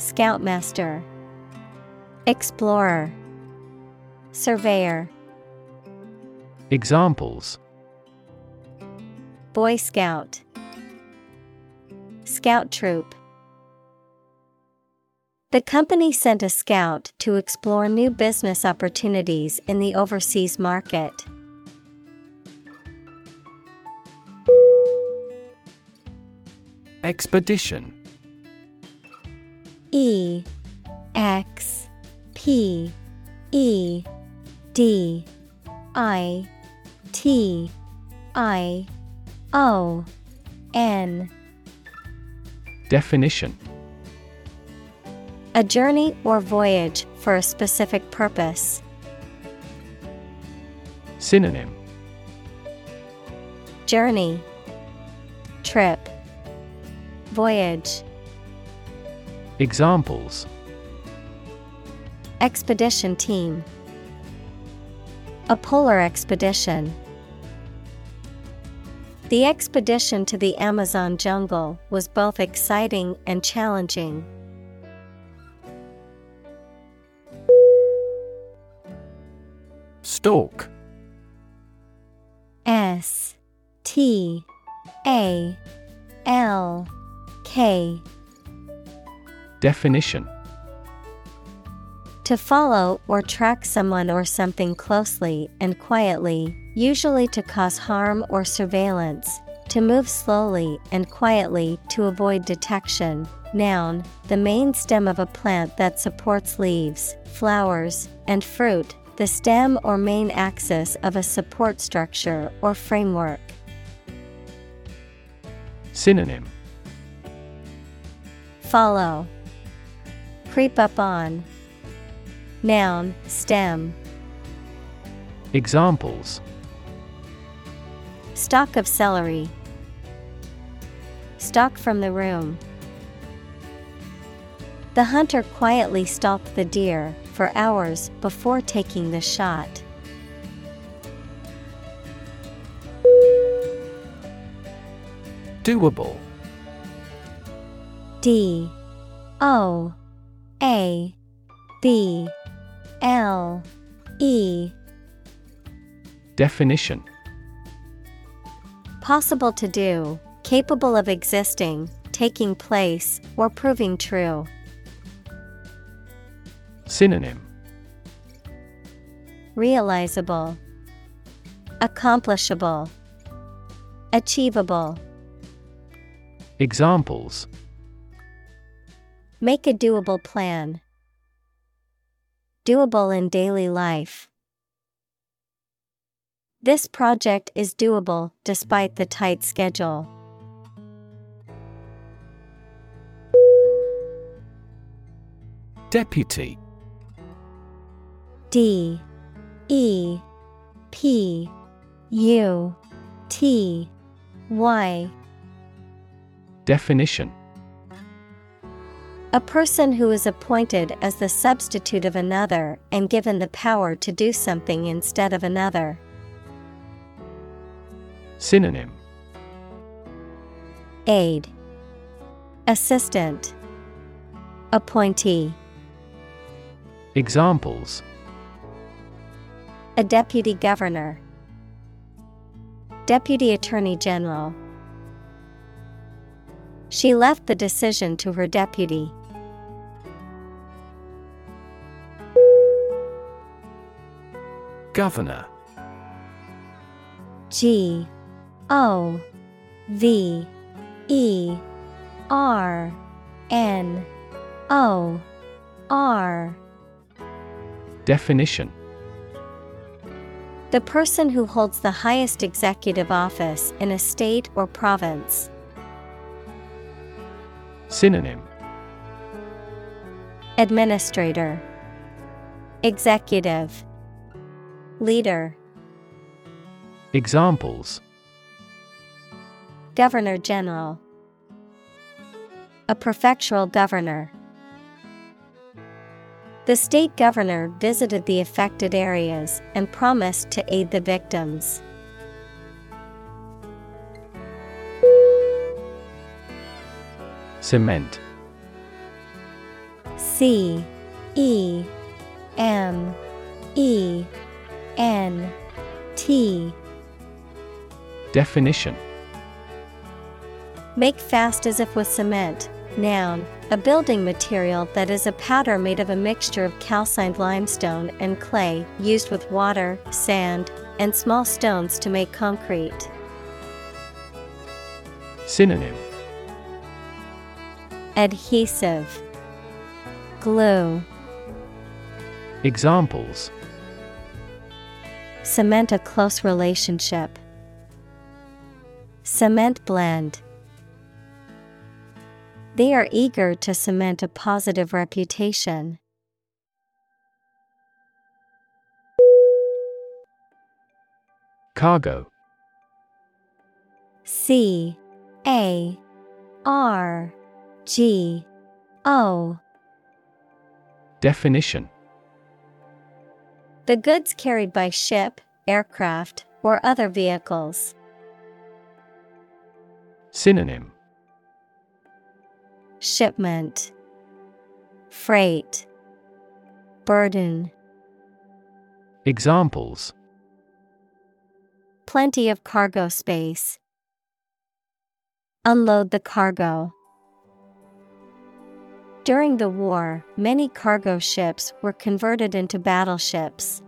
Scoutmaster, Explorer, Surveyor. Examples: Boy Scout, Scout Troop. The company sent a scout to explore new business opportunities in the overseas market. Expedition. E X P E D I T I O N. Definition: a journey or voyage for a specific purpose. Synonym: journey, trip, voyage. Examples: expedition team, a polar expedition. The expedition to the Amazon jungle was both exciting and challenging. Stalk. S T A L K. Definition: to follow or track someone or something closely and quietly, usually to cause harm or surveillance, to move slowly and quietly to avoid detection. Noun, the main stem of a plant that supports leaves, flowers, and fruit, the stem or main axis of a support structure or framework. Synonym: follow, creep up on. Noun, stem. Examples: stalk of celery, stalk from the room. The hunter quietly stalked the deer for hours before taking the shot. Doable. D O A B L E. Definition: possible to do, capable of existing, taking place, or proving true. Synonym: realizable, accomplishable, achievable. Examples: make a doable plan, doable in daily life. This project is doable despite the tight schedule. Deputy. D E P U T Y. Definition: a person who is appointed as the substitute of another and given the power to do something instead of another. Synonym: aide, assistant, appointee. Examples: a deputy governor, deputy attorney general. She left the decision to her deputy. Governor. G O V E R N O R. Definition: the person who holds the highest executive office in a state or province. Synonym: administrator, executive, leader. Examples: Governor General, a prefectural governor. The state governor visited the affected areas and promised to aid the victims. Cement. C E M E N T. Definition: make fast as if with cement, noun, a building material that is a powder made of a mixture of calcined limestone and clay, used with water, sand, and small stones to make concrete. Synonym: adhesive, glue. Examples: cement a close relationship, cement blend. They are eager to cement a positive reputation. Cargo. C A R G O. Definition: the goods carried by ship, aircraft, or other vehicles. Synonym: shipment, freight, burden. Examples: plenty of cargo space, unload the cargo. During the war, many cargo ships were converted into battleships.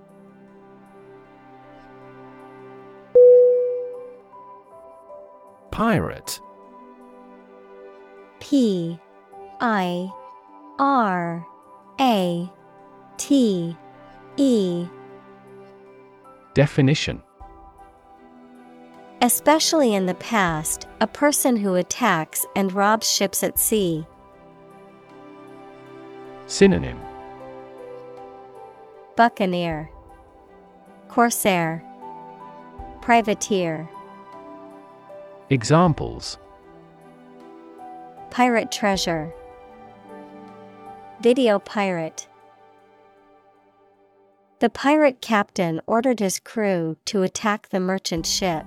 Pirate. P I R A T E. Definition: especially in the past, a person who attacks and robs ships at sea. Synonym: buccaneer, corsair, privateer. Examples: pirate treasure, video pirate. The pirate captain ordered his crew to attack the merchant ship.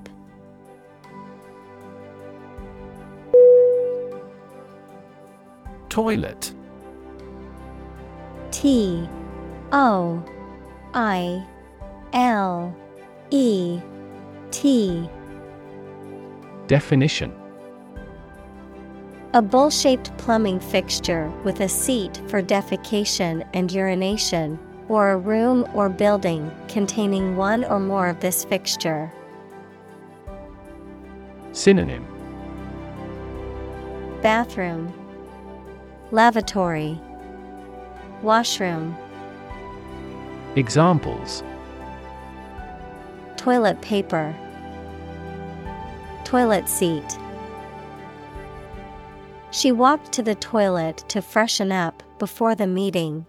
Toilet. T O I L E T. Definition: a bowl-shaped plumbing fixture with a seat for defecation and urination, or a room or building containing one or more of this fixture. Synonym: bathroom, lavatory, washroom. Examples: toilet paper, toilet seat. She walked to the toilet to freshen up before the meeting.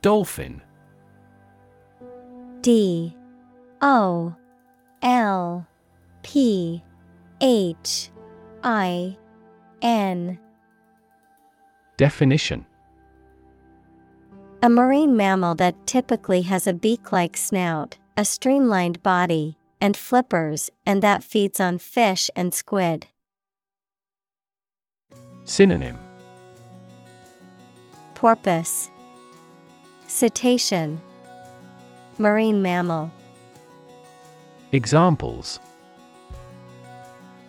Dolphin. D O L P H I N. Definition: a marine mammal that typically has a beak-like snout, a streamlined body, and flippers, and that feeds on fish and squid. Synonym: porpoise, cetacean, marine mammal. Examples: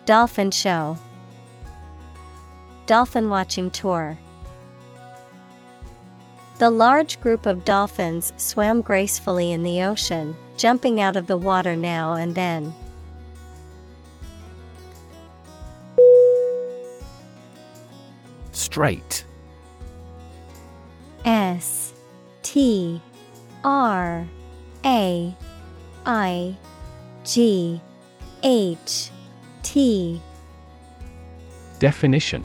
dolphin show, dolphin watching tour. The large group of dolphins swam gracefully in the ocean, jumping out of the water now and then. Strait. S T R A I G H T. Definition: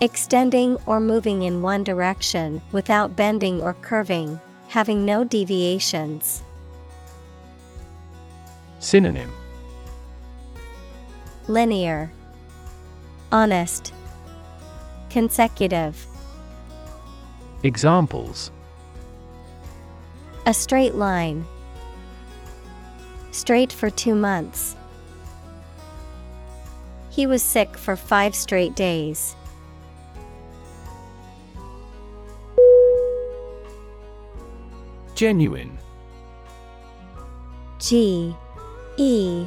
extending or moving in one direction without bending or curving, having no deviations. Synonym: linear, honest, consecutive. Examples: a straight line, straight for two months. He was sick for five straight days. Genuine. G E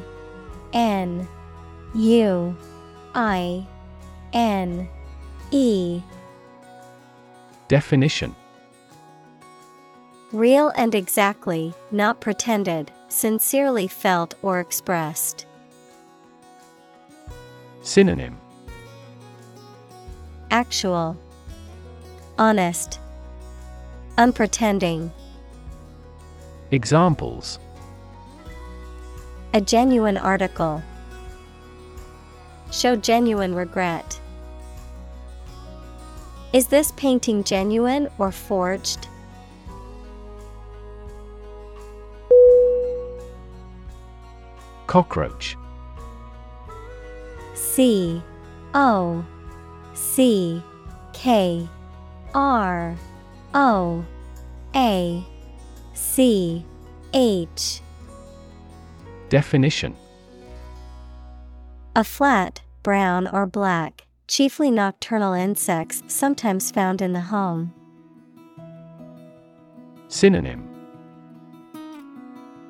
N U I N E. Definition: real and exactly, not pretended, sincerely felt or expressed. Synonym: actual, honest, unpretending. Examples: a genuine article, show genuine regret. Is this painting genuine or forged? Cockroach. C O C K R O A C H. Definition: a flat, brown or black, chiefly nocturnal insects sometimes found in the home. Synonym: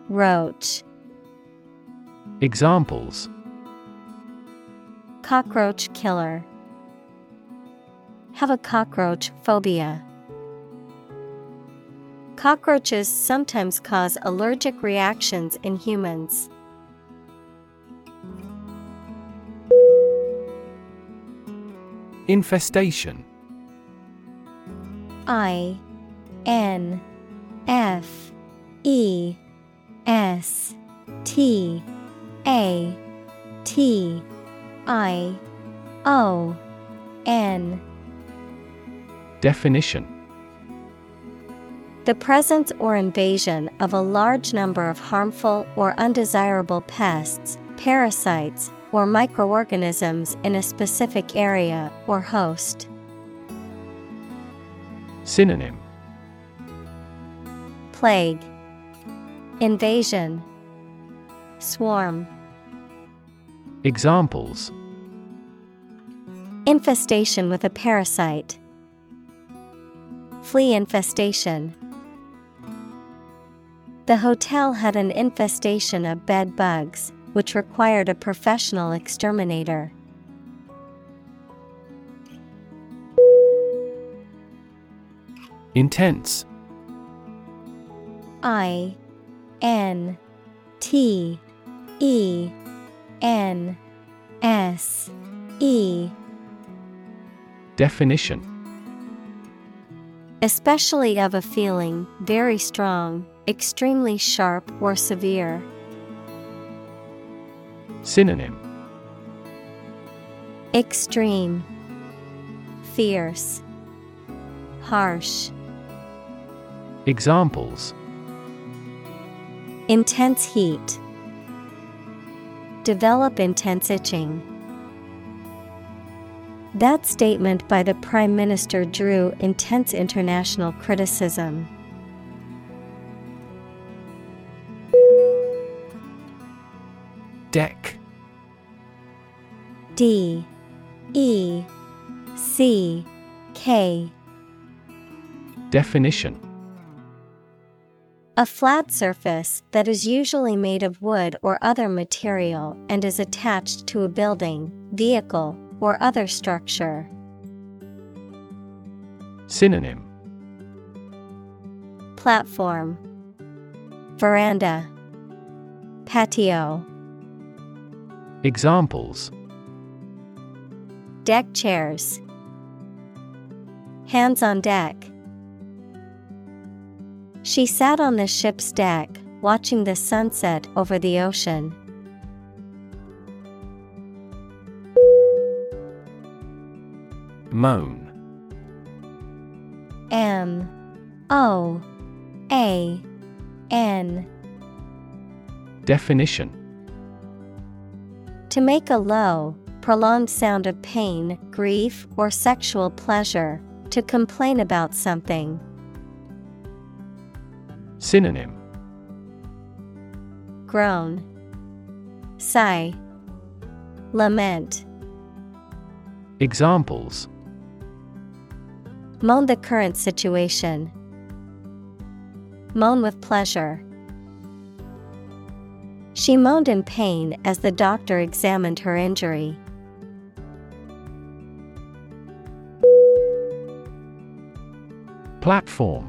roach. Examples: cockroach killer, have a cockroach phobia. Cockroaches sometimes cause allergic reactions in humans. Infestation. I N F E S T A T I O N. Definition: the presence or invasion of a large number of harmful or undesirable pests, parasites, or microorganisms in a specific area or host. Synonym: plague, invasion, swarm. Examples: infestation with a parasite, flea infestation. The hotel had an infestation of bed bugs, which required a professional exterminator. Intense. I N T E N S E. Definition: especially of a feeling, very strong, extremely sharp or severe. Synonym: extreme, fierce, harsh. Examples: intense heat, develop intense itching. That statement by the Prime Minister drew intense international criticism. Deck. D E C K. Definition: a flat surface that is usually made of wood or other material and is attached to a building, vehicle, or other structure. Synonym: platform, veranda, patio. Examples: deck chairs, hands on deck. She sat on the ship's deck watching the sunset over the ocean. Moan. M O A N. Definition. To make a low, prolonged sound of pain, grief, or sexual pleasure. To complain about something. Synonym: groan, sigh, lament. Examples: moan the current situation. Moan with pleasure. She moaned in pain as the doctor examined her injury. Platform.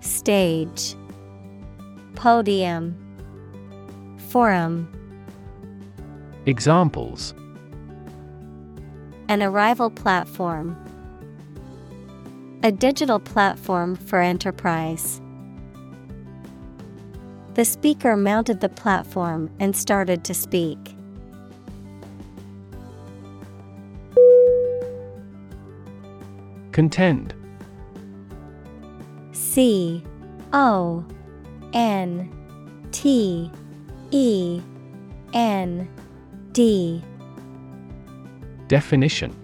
stage, podium, forum. Examples: an arrival platform. A digital platform for enterprise. The speaker mounted the platform and started to speak. Contend. C O N T E N D. Definition: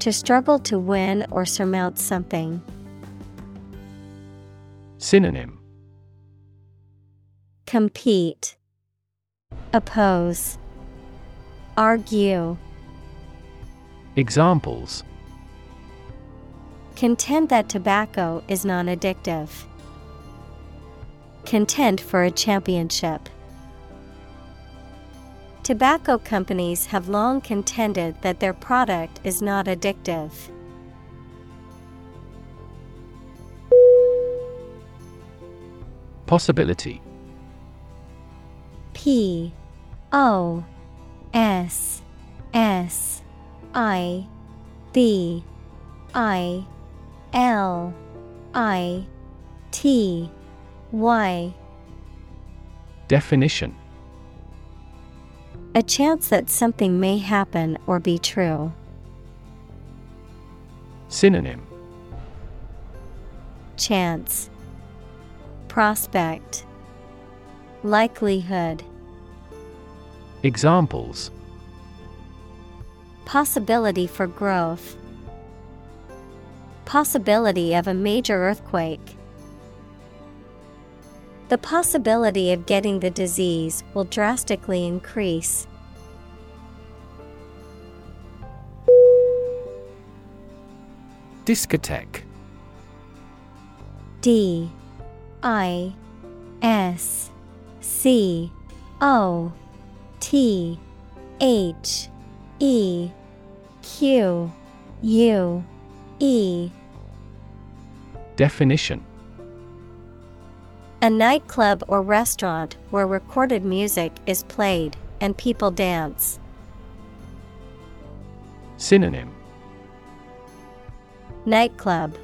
to struggle to win or surmount something. Synonym: compete, oppose, argue. Examples: contend that tobacco is non-addictive. Contend for a championship. Tobacco companies have long contended that their product is not addictive. Possibility. P O S S I B I L I T Y. Definition: a chance that something may happen or be true. Synonym: chance, prospect, likelihood. Examples: possibility for growth. Possibility of a major earthquake. The possibility of getting the disease will drastically increase. Discotheque. D I S C O T H E Q U E. Definition: a nightclub or restaurant where recorded music is played and people dance. Synonym: nightclub,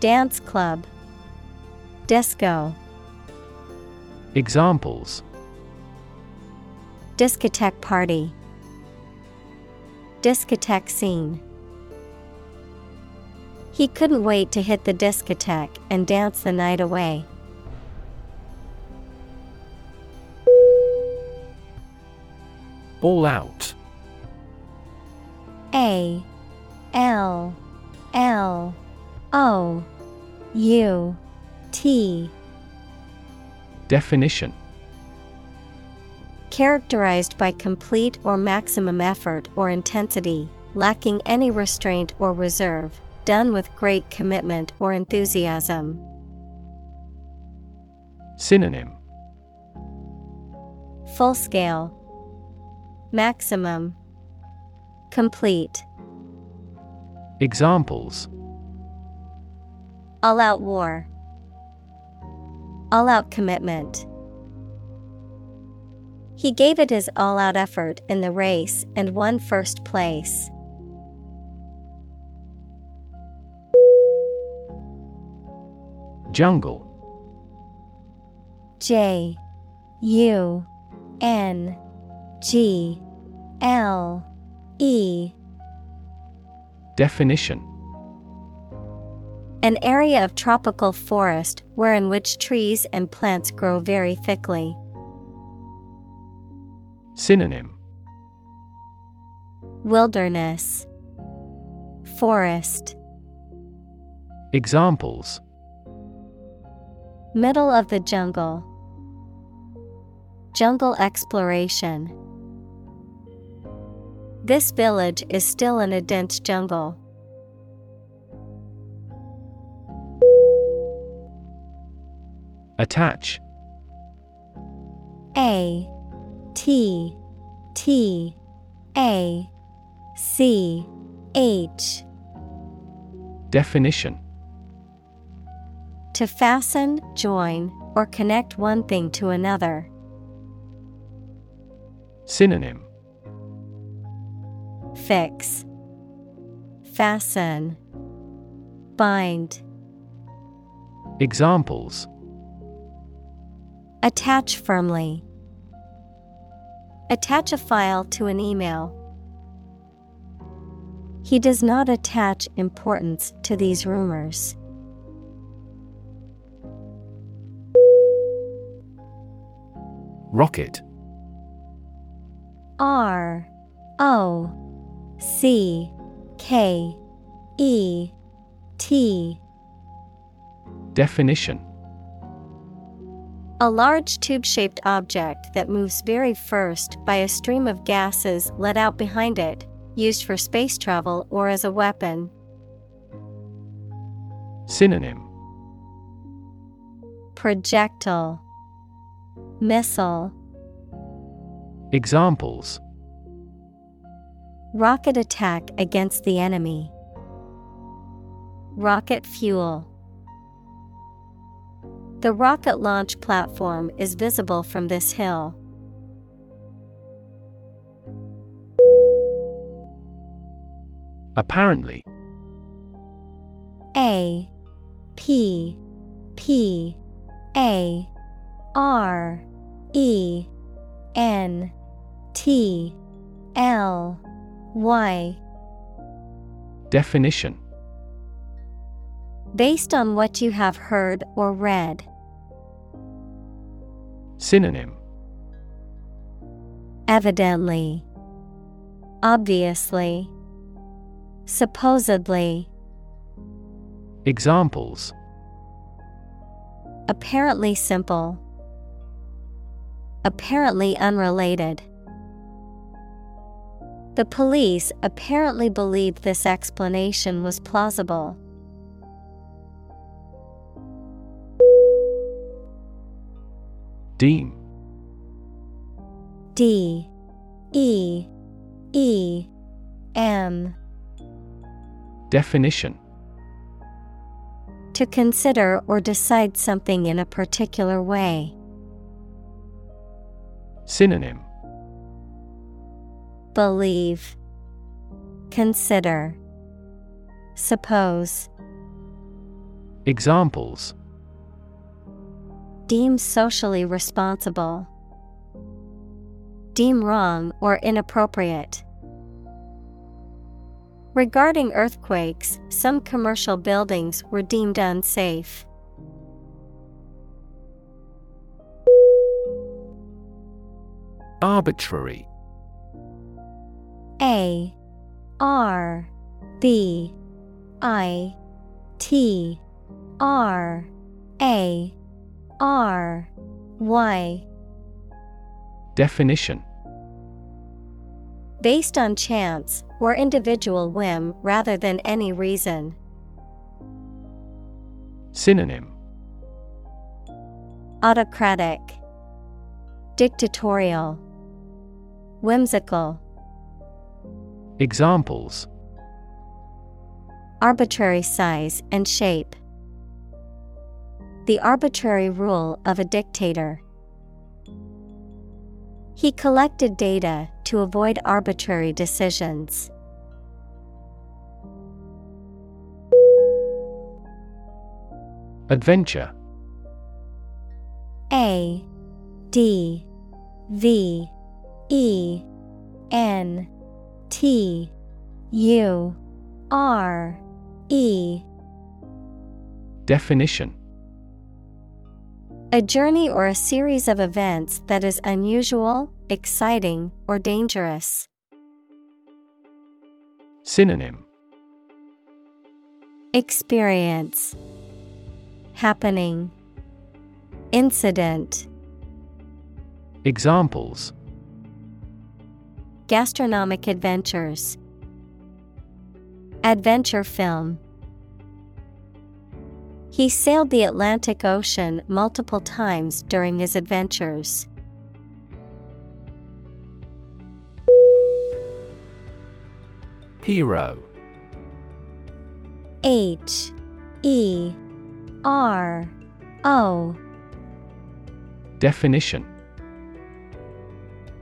dance club, disco. Examples: discotheque party. Discotheque scene. He couldn't wait to hit the discotheque and dance the night away. All out. A L L O U T. Definition: characterized by complete or maximum effort or intensity, lacking any restraint or reserve, done with great commitment or enthusiasm. Synonym: full-scale, maximum, complete. Examples: all-out war, all-out commitment. He gave it his all-out effort in the race and won first place. Jungle. J U N G L E. Definition: an area of tropical forest where in which trees and plants grow very thickly. Synonym: wilderness, forest. Examples: middle of the jungle, jungle exploration. This village is still in a dense jungle. Attach. A T T A C H. Definition: to fasten, join, or connect one thing to another. Synonym: fix, fasten, bind. Examples: attach firmly, attach a file to an email. He does not attach importance to these rumors. Rocket. R O C K E T. Definition: a large tube-shaped object that moves very fast by a stream of gases let out behind it, used for space travel or as a weapon. Synonym: projectile, missile. Examples: rocket attack against the enemy, rocket fuel. The rocket launch platform is visible from this hill. Apparently. A P P A R E N T L Y. Definition: based on what you have heard or read. Synonym: evidently, obviously, supposedly. Examples: apparently simple, apparently unrelated. The police apparently believed this explanation was plausible. Deem. D E E M. Definition: to consider or decide something in a particular way. Synonym: believe, consider, suppose. Examples: deem socially responsible, deem wrong or inappropriate. Regarding earthquakes, some commercial buildings were deemed unsafe. Arbitrary. A R B I T R A R Y. Definition: based on chance or individual whim rather than any reason. Synonym: autocratic, dictatorial, whimsical. Examples: arbitrary size and shape. The arbitrary rule of a dictator. He collected data to avoid arbitrary decisions. Adventure. A D V E N T U R E. Definition: a journey or a series of events that is unusual, exciting, or dangerous. Synonym: experience, happening, incident. Examples: gastronomic adventures, adventure film. He sailed the Atlantic Ocean multiple times during his adventures. Hero. H E R O. Definition: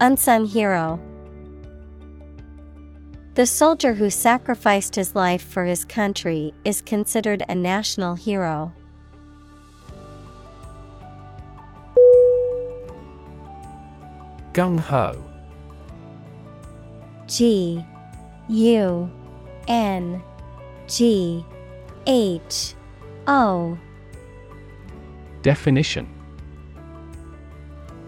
unsung hero. The soldier who sacrificed his life for his country is considered a national hero. Gung-ho. G U N G H O. Definition: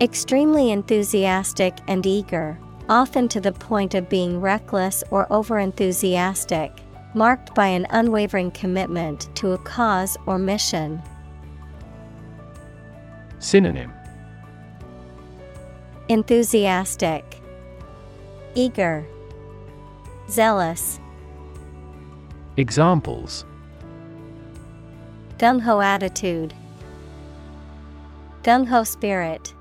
extremely enthusiastic and eager, often to the point of being reckless or overenthusiastic, marked by an unwavering commitment to a cause or mission. Synonym: enthusiastic, eager, zealous. Examples: gung-ho attitude, gung-ho spirit.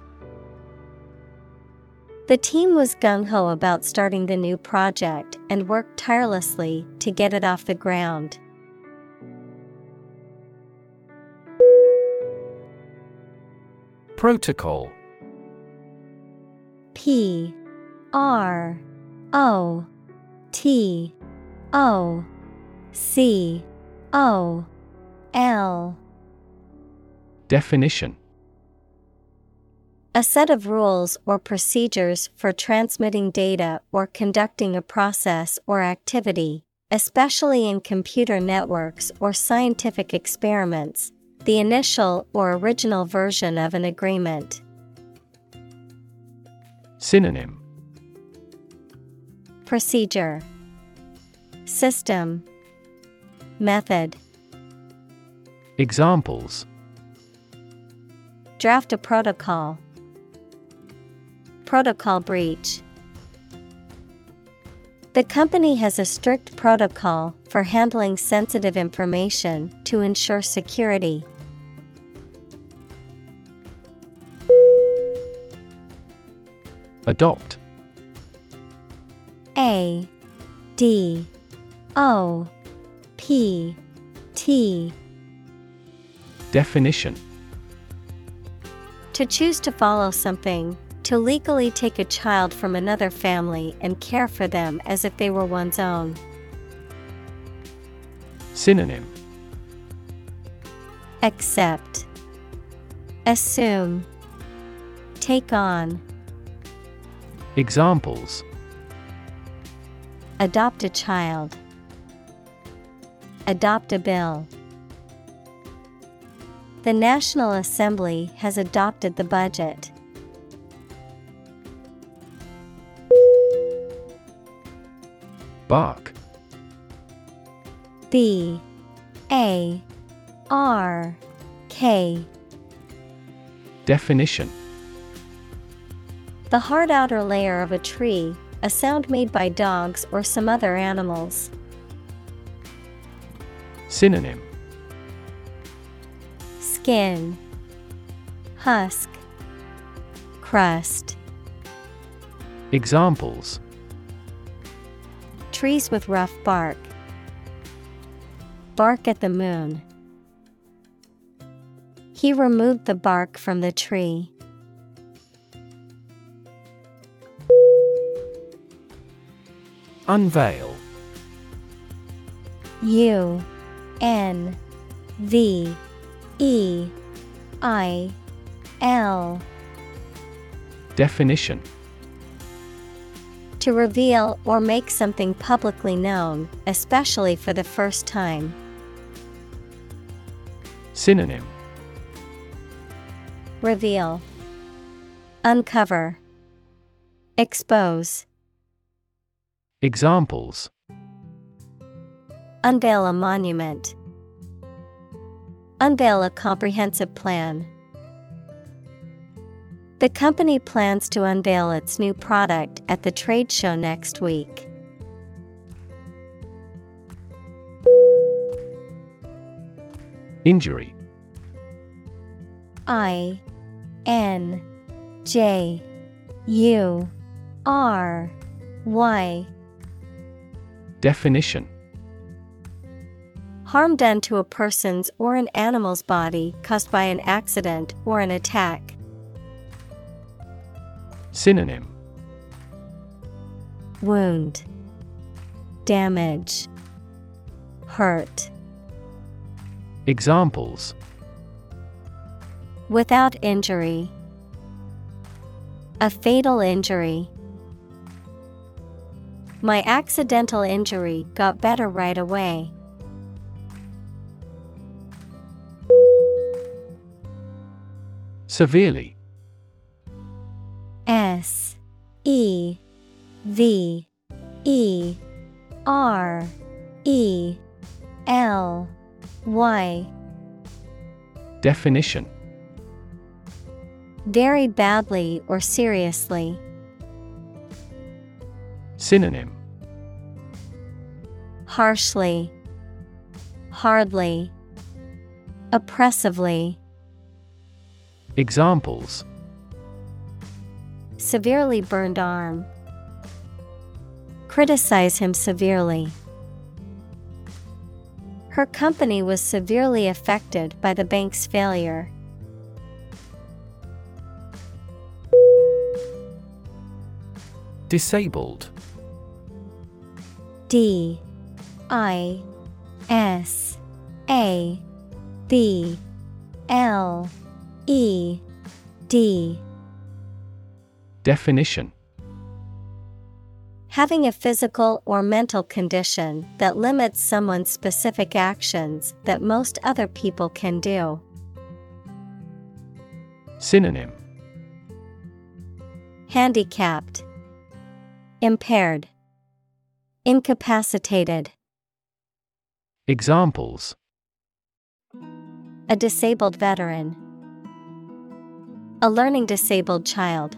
The team was gung-ho about starting the new project and worked tirelessly to get it off the ground. Protocol. P R O T O C O L. Definition: a set of rules or procedures for transmitting data or conducting a process or activity, especially in computer networks or scientific experiments, the initial or original version of an agreement. Synonym: procedure, system, method. Examples: draft a protocol, protocol breach. The company has a strict protocol for handling sensitive information to ensure security. Adopt. A D O P T. Definition: to choose to follow something, to legally take a child from another family and care for them as if they were one's own. Synonym: accept, assume, take on. Examples: adopt a child, adopt a bill. The National Assembly has adopted the budget. Bark. B. A. R. K. Definition. The hard outer layer of a tree, a sound made by dogs or some other animals. Synonym. Skin, husk, crust. Examples. Trees with rough bark. Bark at the moon. He removed the bark from the tree. Unveil. U. N. V. E. I. L. Definition. To reveal or make something publicly known, especially for the first time. Synonym. Reveal, uncover, expose. Examples. Unveil a monument. Unveil a comprehensive plan. The company plans to unveil its new product at the trade show next week. Injury. I. N. J. U. R. Y. Definition. Harm done to a person's or an animal's body caused by an accident or an attack. Synonym. Wound, damage, hurt. Examples. Without injury. A fatal injury. My accidental injury got better right away. Severely. S. E. V. E. R. E. L. Y. Definition. Very badly or seriously. Synonym. Harshly, hardly, oppressively. Examples. Severely burned arm. Criticize him severely. Her company was severely affected by the bank's failure. Disabled. D. I. S. A. B. L. E. D. Definition. Having a physical or mental condition that limits someone's specific actions that most other people can do. Synonym. Handicapped, impaired, incapacitated. Examples. A disabled veteran. A learning disabled child.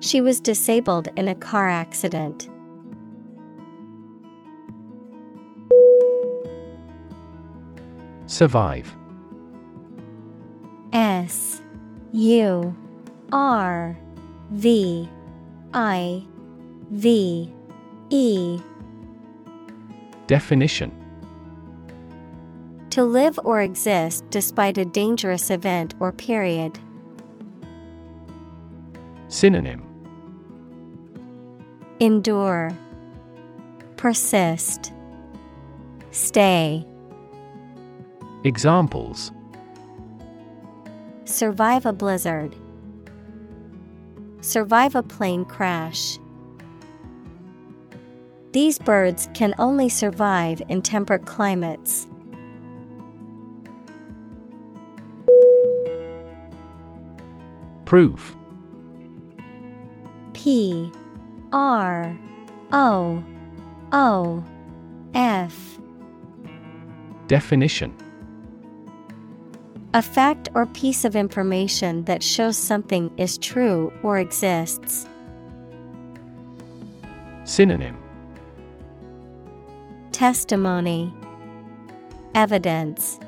She was disabled in a car accident. Survive. S. U. R. V. I. V. E. Definition. To live or exist despite a dangerous event or period. Synonym. Endure, persist, stay. Examples. Survive a blizzard. Survive a plane crash. These birds can only survive in temperate climates. Proof. P. R. O. O. F. Definition. A fact or piece of information that shows something is true or exists. Synonym. Testimony. Evidence.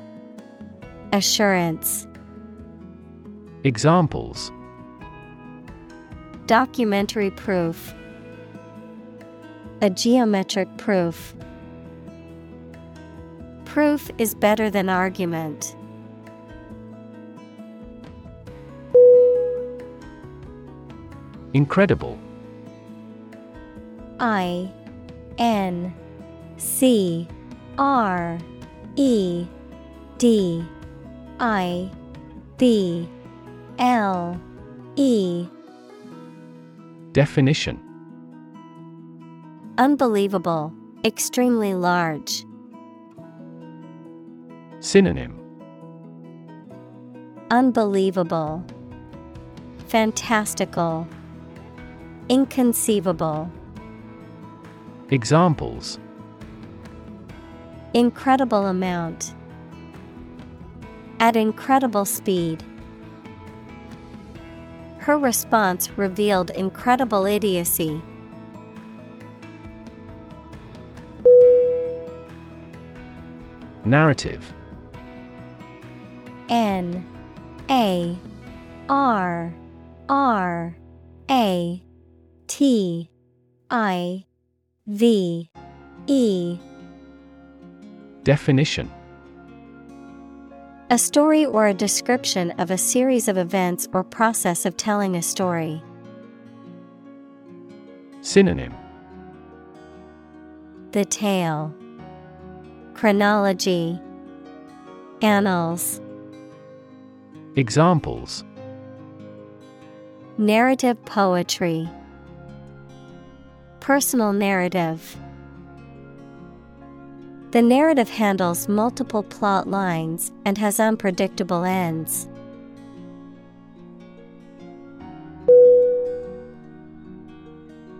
Assurance. Examples. Documentary proof. A geometric proof. Proof is better than argument. Incredible. I. N. C. R. E. D. I. B. L. E. Definition. Unbelievable. Extremely large. Synonym. Unbelievable. Fantastical. Inconceivable. Examples. Incredible amount. At incredible speed. Her response revealed incredible idiocy. Narrative. N. A. R. R. A. T. I. V. E. Definition. A story or a description of a series of events or process of telling a story. Synonym. The tale. Chronology. Annals. Examples. Narrative poetry. Personal narrative. The narrative handles multiple plot lines and has unpredictable ends.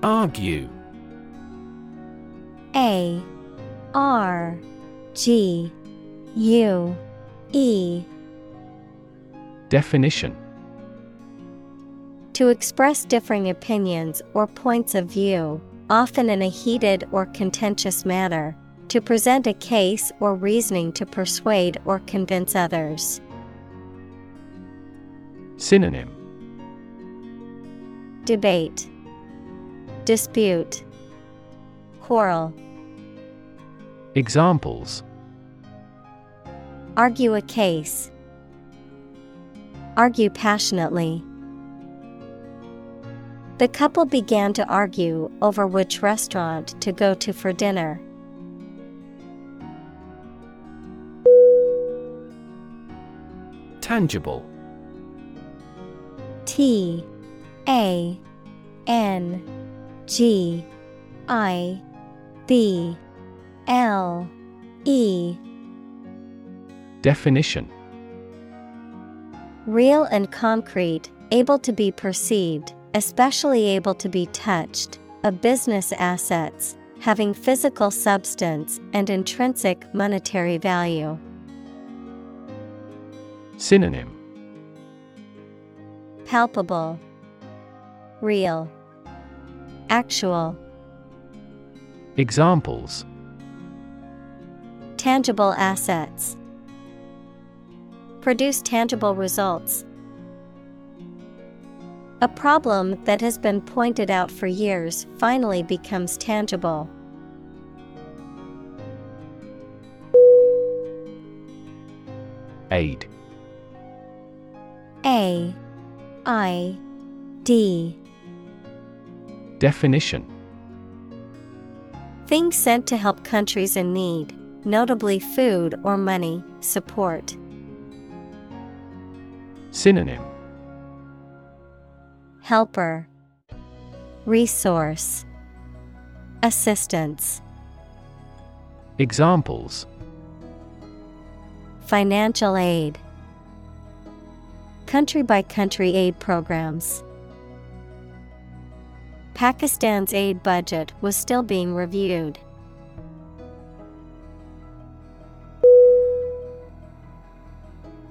Argue. A. R. G. U. E. Definition. To express differing opinions or points of view, often in a heated or contentious manner. To present a case or reasoning to persuade or convince others. Synonym. Debate. Dispute. Quarrel. Examples. Argue a case. Argue passionately. The couple began to argue over which restaurant to go to for dinner. Tangible. T. A. N. G. I. B. L. E. Definition. Real and concrete, able to be perceived, especially able to be touched, of business assets, having physical substance and intrinsic monetary value. Synonym. Palpable. Real. Actual. Examples. Tangible assets. Produce tangible results. A problem that has been pointed out for years finally becomes tangible. Aid. A. I. D. Definition. Things sent to help countries in need, notably food or money, support. Synonym. Helper. Resource. Assistance. Examples. Financial aid. country-by-country aid programs. Pakistan's aid budget was still being reviewed.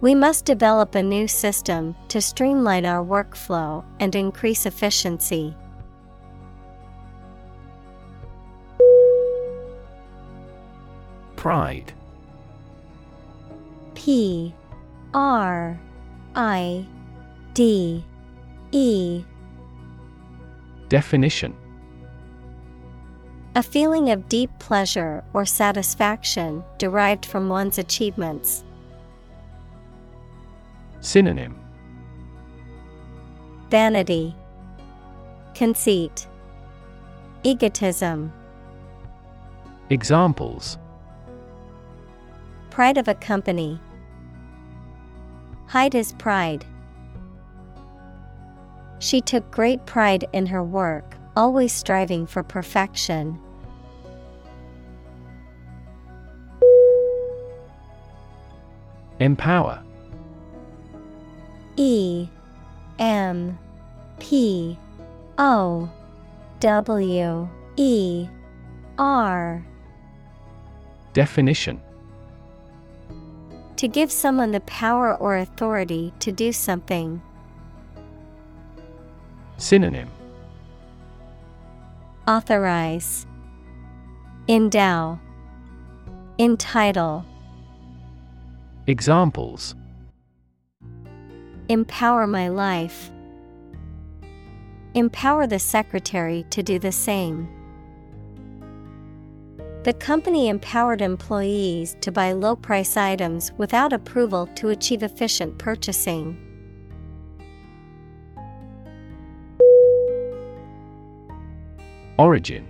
We must develop a new system to streamline our workflow and increase efficiency. Pride. P R I D E. Definition: a feeling of deep pleasure or satisfaction derived from one's achievements. Synonym: vanity, conceit, egotism. Examples: pride of a company, hide his pride. She took great pride in her work, always striving for perfection. Empower. E M P O W E R. Definition: to give someone the power or authority to do something. Synonym: authorize, endow, entitle. Examples: empower my life, empower the secretary to do the same. The company empowered employees to buy low-price items without approval to achieve efficient purchasing. Origin.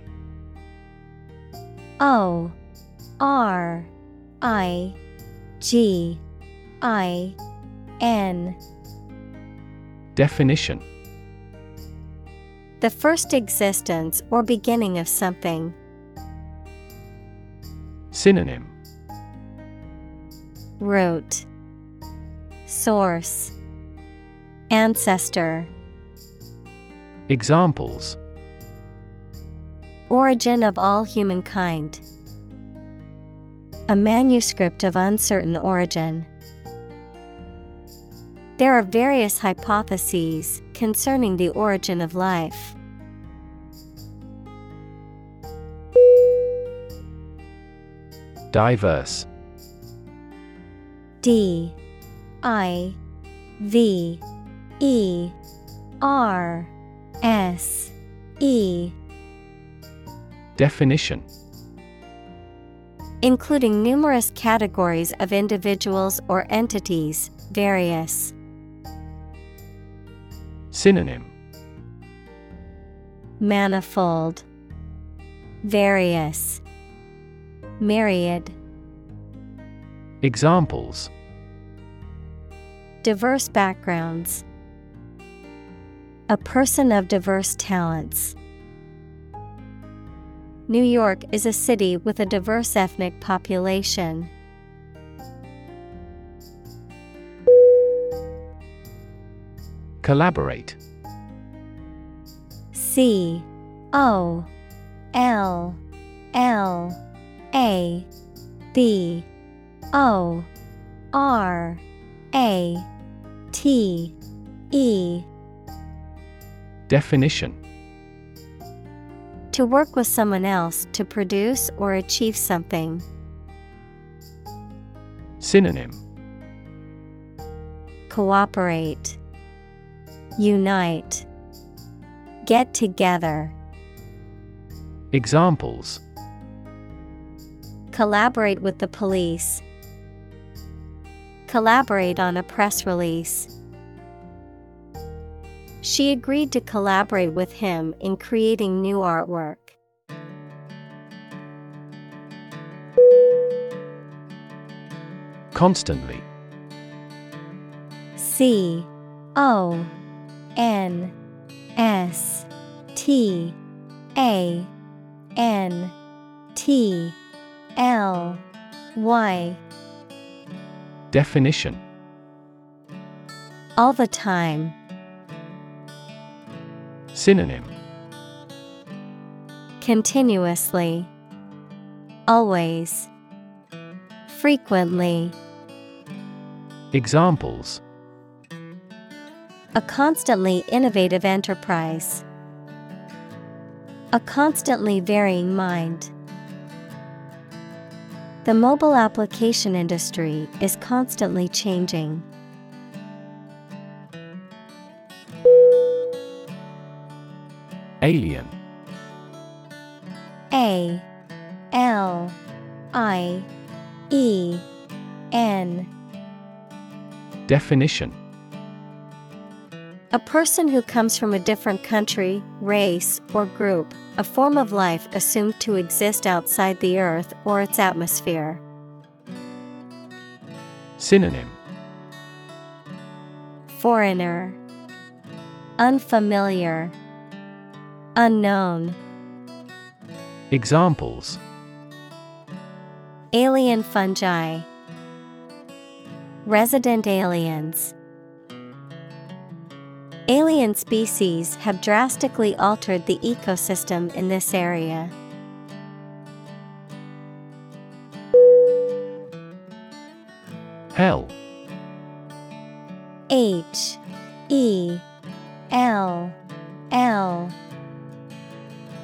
O R I G I N. Definition: the first existence or beginning of something. Synonym: root, source, ancestor. Examples: origin of all humankind, a manuscript of uncertain origin. There are various hypotheses concerning the origin of life. Diverse. D I V E R S E. Definition: including numerous categories of individuals or entities, various. Synonym: manifold, various, myriad. Examples: diverse backgrounds, a person of diverse talents. New York is a city with a diverse ethnic population. Collaborate. C O L L A B O R A T E. Definition: To work with someone else to produce or achieve something. Synonym: cooperate, unite, get together. Examples: collaborate with the police. Collaborate on a press release. She agreed to collaborate with him in creating new artwork. Constantly. C O N S T A N T L Y. Definition: all the time. Synonym: continuously, always, frequently. Examples: a constantly innovative enterprise. A constantly varying mind. The mobile application industry is constantly changing. Alien. A L I E N. Definition: a person who comes from a different country, race, or group, a form of life assumed to exist outside the Earth or its atmosphere. Synonym: foreigner, unfamiliar, unknown. Examples: alien fungi, resident aliens. Alien species have drastically altered the ecosystem in this area. Hell. H E L L.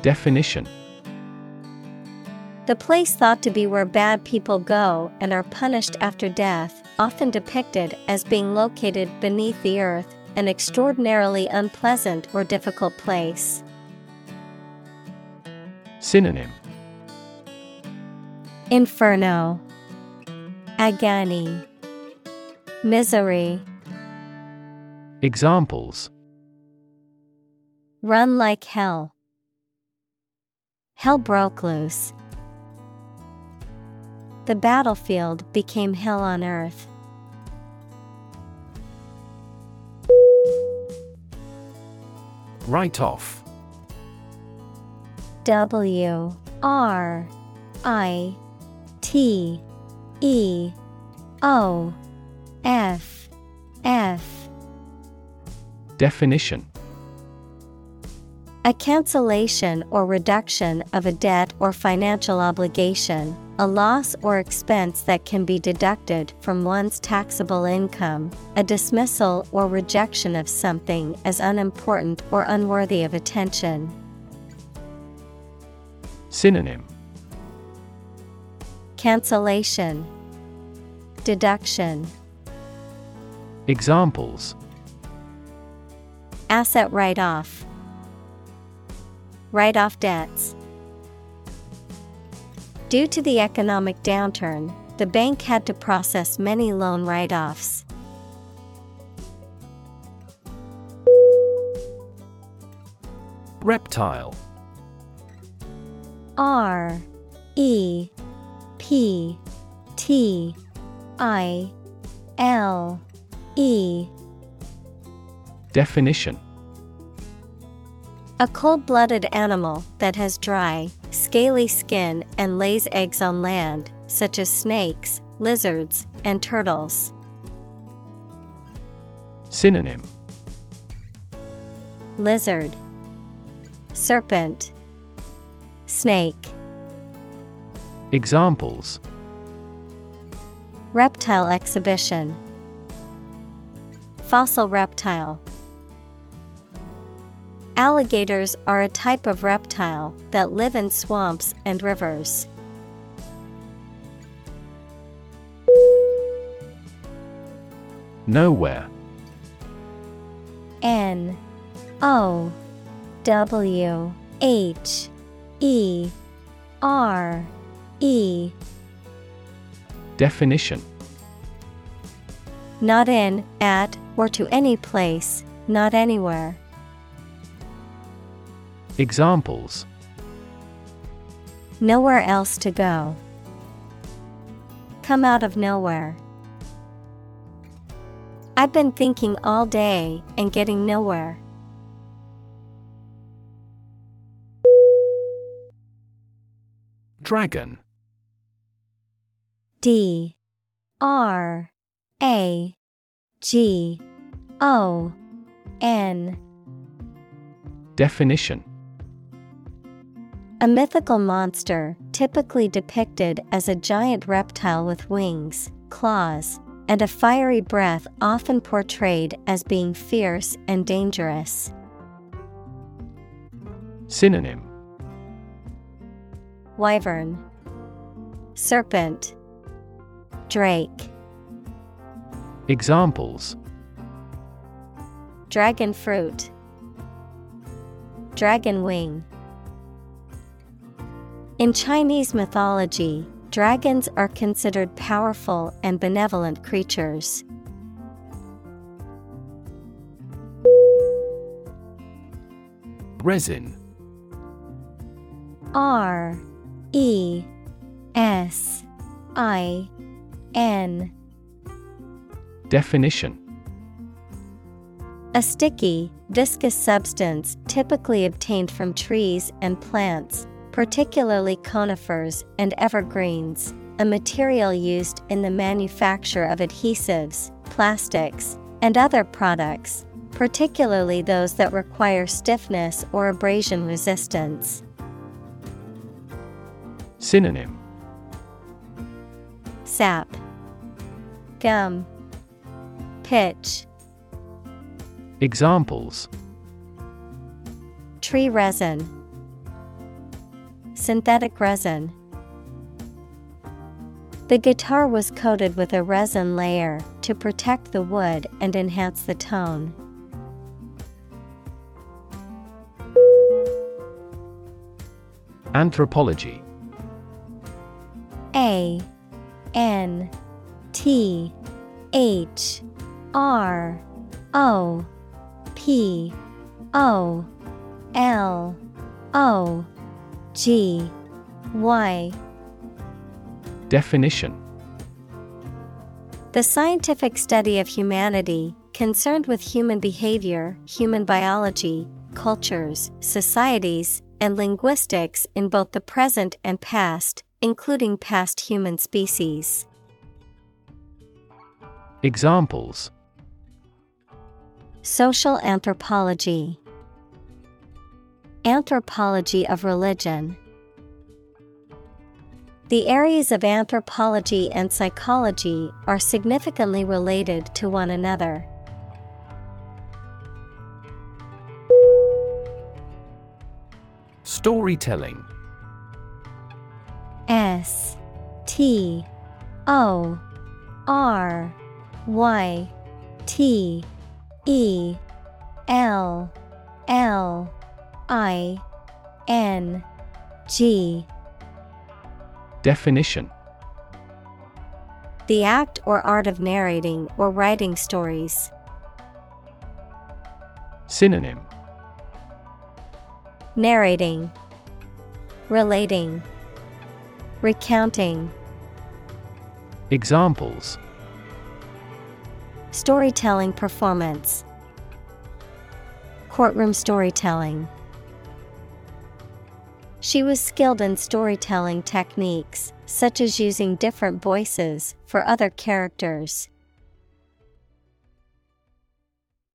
Definition: the place thought to be where bad people go and are punished after death, often depicted as being located beneath the earth, an extraordinarily unpleasant or difficult place. Synonym: inferno, agony, misery. Examples: run like hell. Hell broke loose. The battlefield became hell on earth. Write off. W R I T E O F F. Definition: a cancellation or reduction of a debt or financial obligation, a loss or expense that can be deducted from one's taxable income, a dismissal or rejection of something as unimportant or unworthy of attention. Synonym: cancellation, deduction. Examples: asset write-off. Write-off debts. Due to the economic downturn, the bank had to process many loan write-offs. Reptile. R E P T I L E. Definition: a cold-blooded animal that has dry, scaly skin and lays eggs on land, such as snakes, lizards, and turtles. Synonym: lizard, serpent, snake. Examples: reptile exhibition. Fossil reptile. Alligators are a type of reptile that live in swamps and rivers. Nowhere. N O W H E R E. Definition. Not in, at, or to any place, not anywhere. Examples. Nowhere else to go. Come out of nowhere. I've been thinking all day and getting nowhere. Dragon. D R A G O N. Definition. A mythical monster, typically depicted as a giant reptile with wings, claws, and a fiery breath, often portrayed as being fierce and dangerous. Synonym. Wyvern, serpent, drake. Examples. Dragon fruit, dragon wing. In Chinese mythology, dragons are considered powerful and benevolent creatures. Resin. R E S I N. Definition. A sticky, viscous substance typically obtained from trees and plants, particularly conifers and evergreens, a material used in the manufacture of adhesives, plastics, and other products, particularly those that require stiffness or abrasion resistance. Synonym. Sap, gum, pitch. Examples. Tree resin, synthetic resin. The guitar was coated with a resin layer to protect the wood and enhance the tone. Anthropology. A N T H R O P O L O G Y. Definition. The scientific study of humanity, concerned with human behavior, human biology, cultures, societies, and linguistics in both the present and past, including past human species. Examples. Social anthropology, anthropology of religion. The areas of anthropology and psychology are significantly related to one another. Storytelling. S T O R Y T E L L I N G. Definition. The act or art of narrating or writing stories. Synonym. Narrating, relating, recounting. Examples. Storytelling performance, courtroom storytelling. She was skilled in storytelling techniques, such as using different voices for other characters.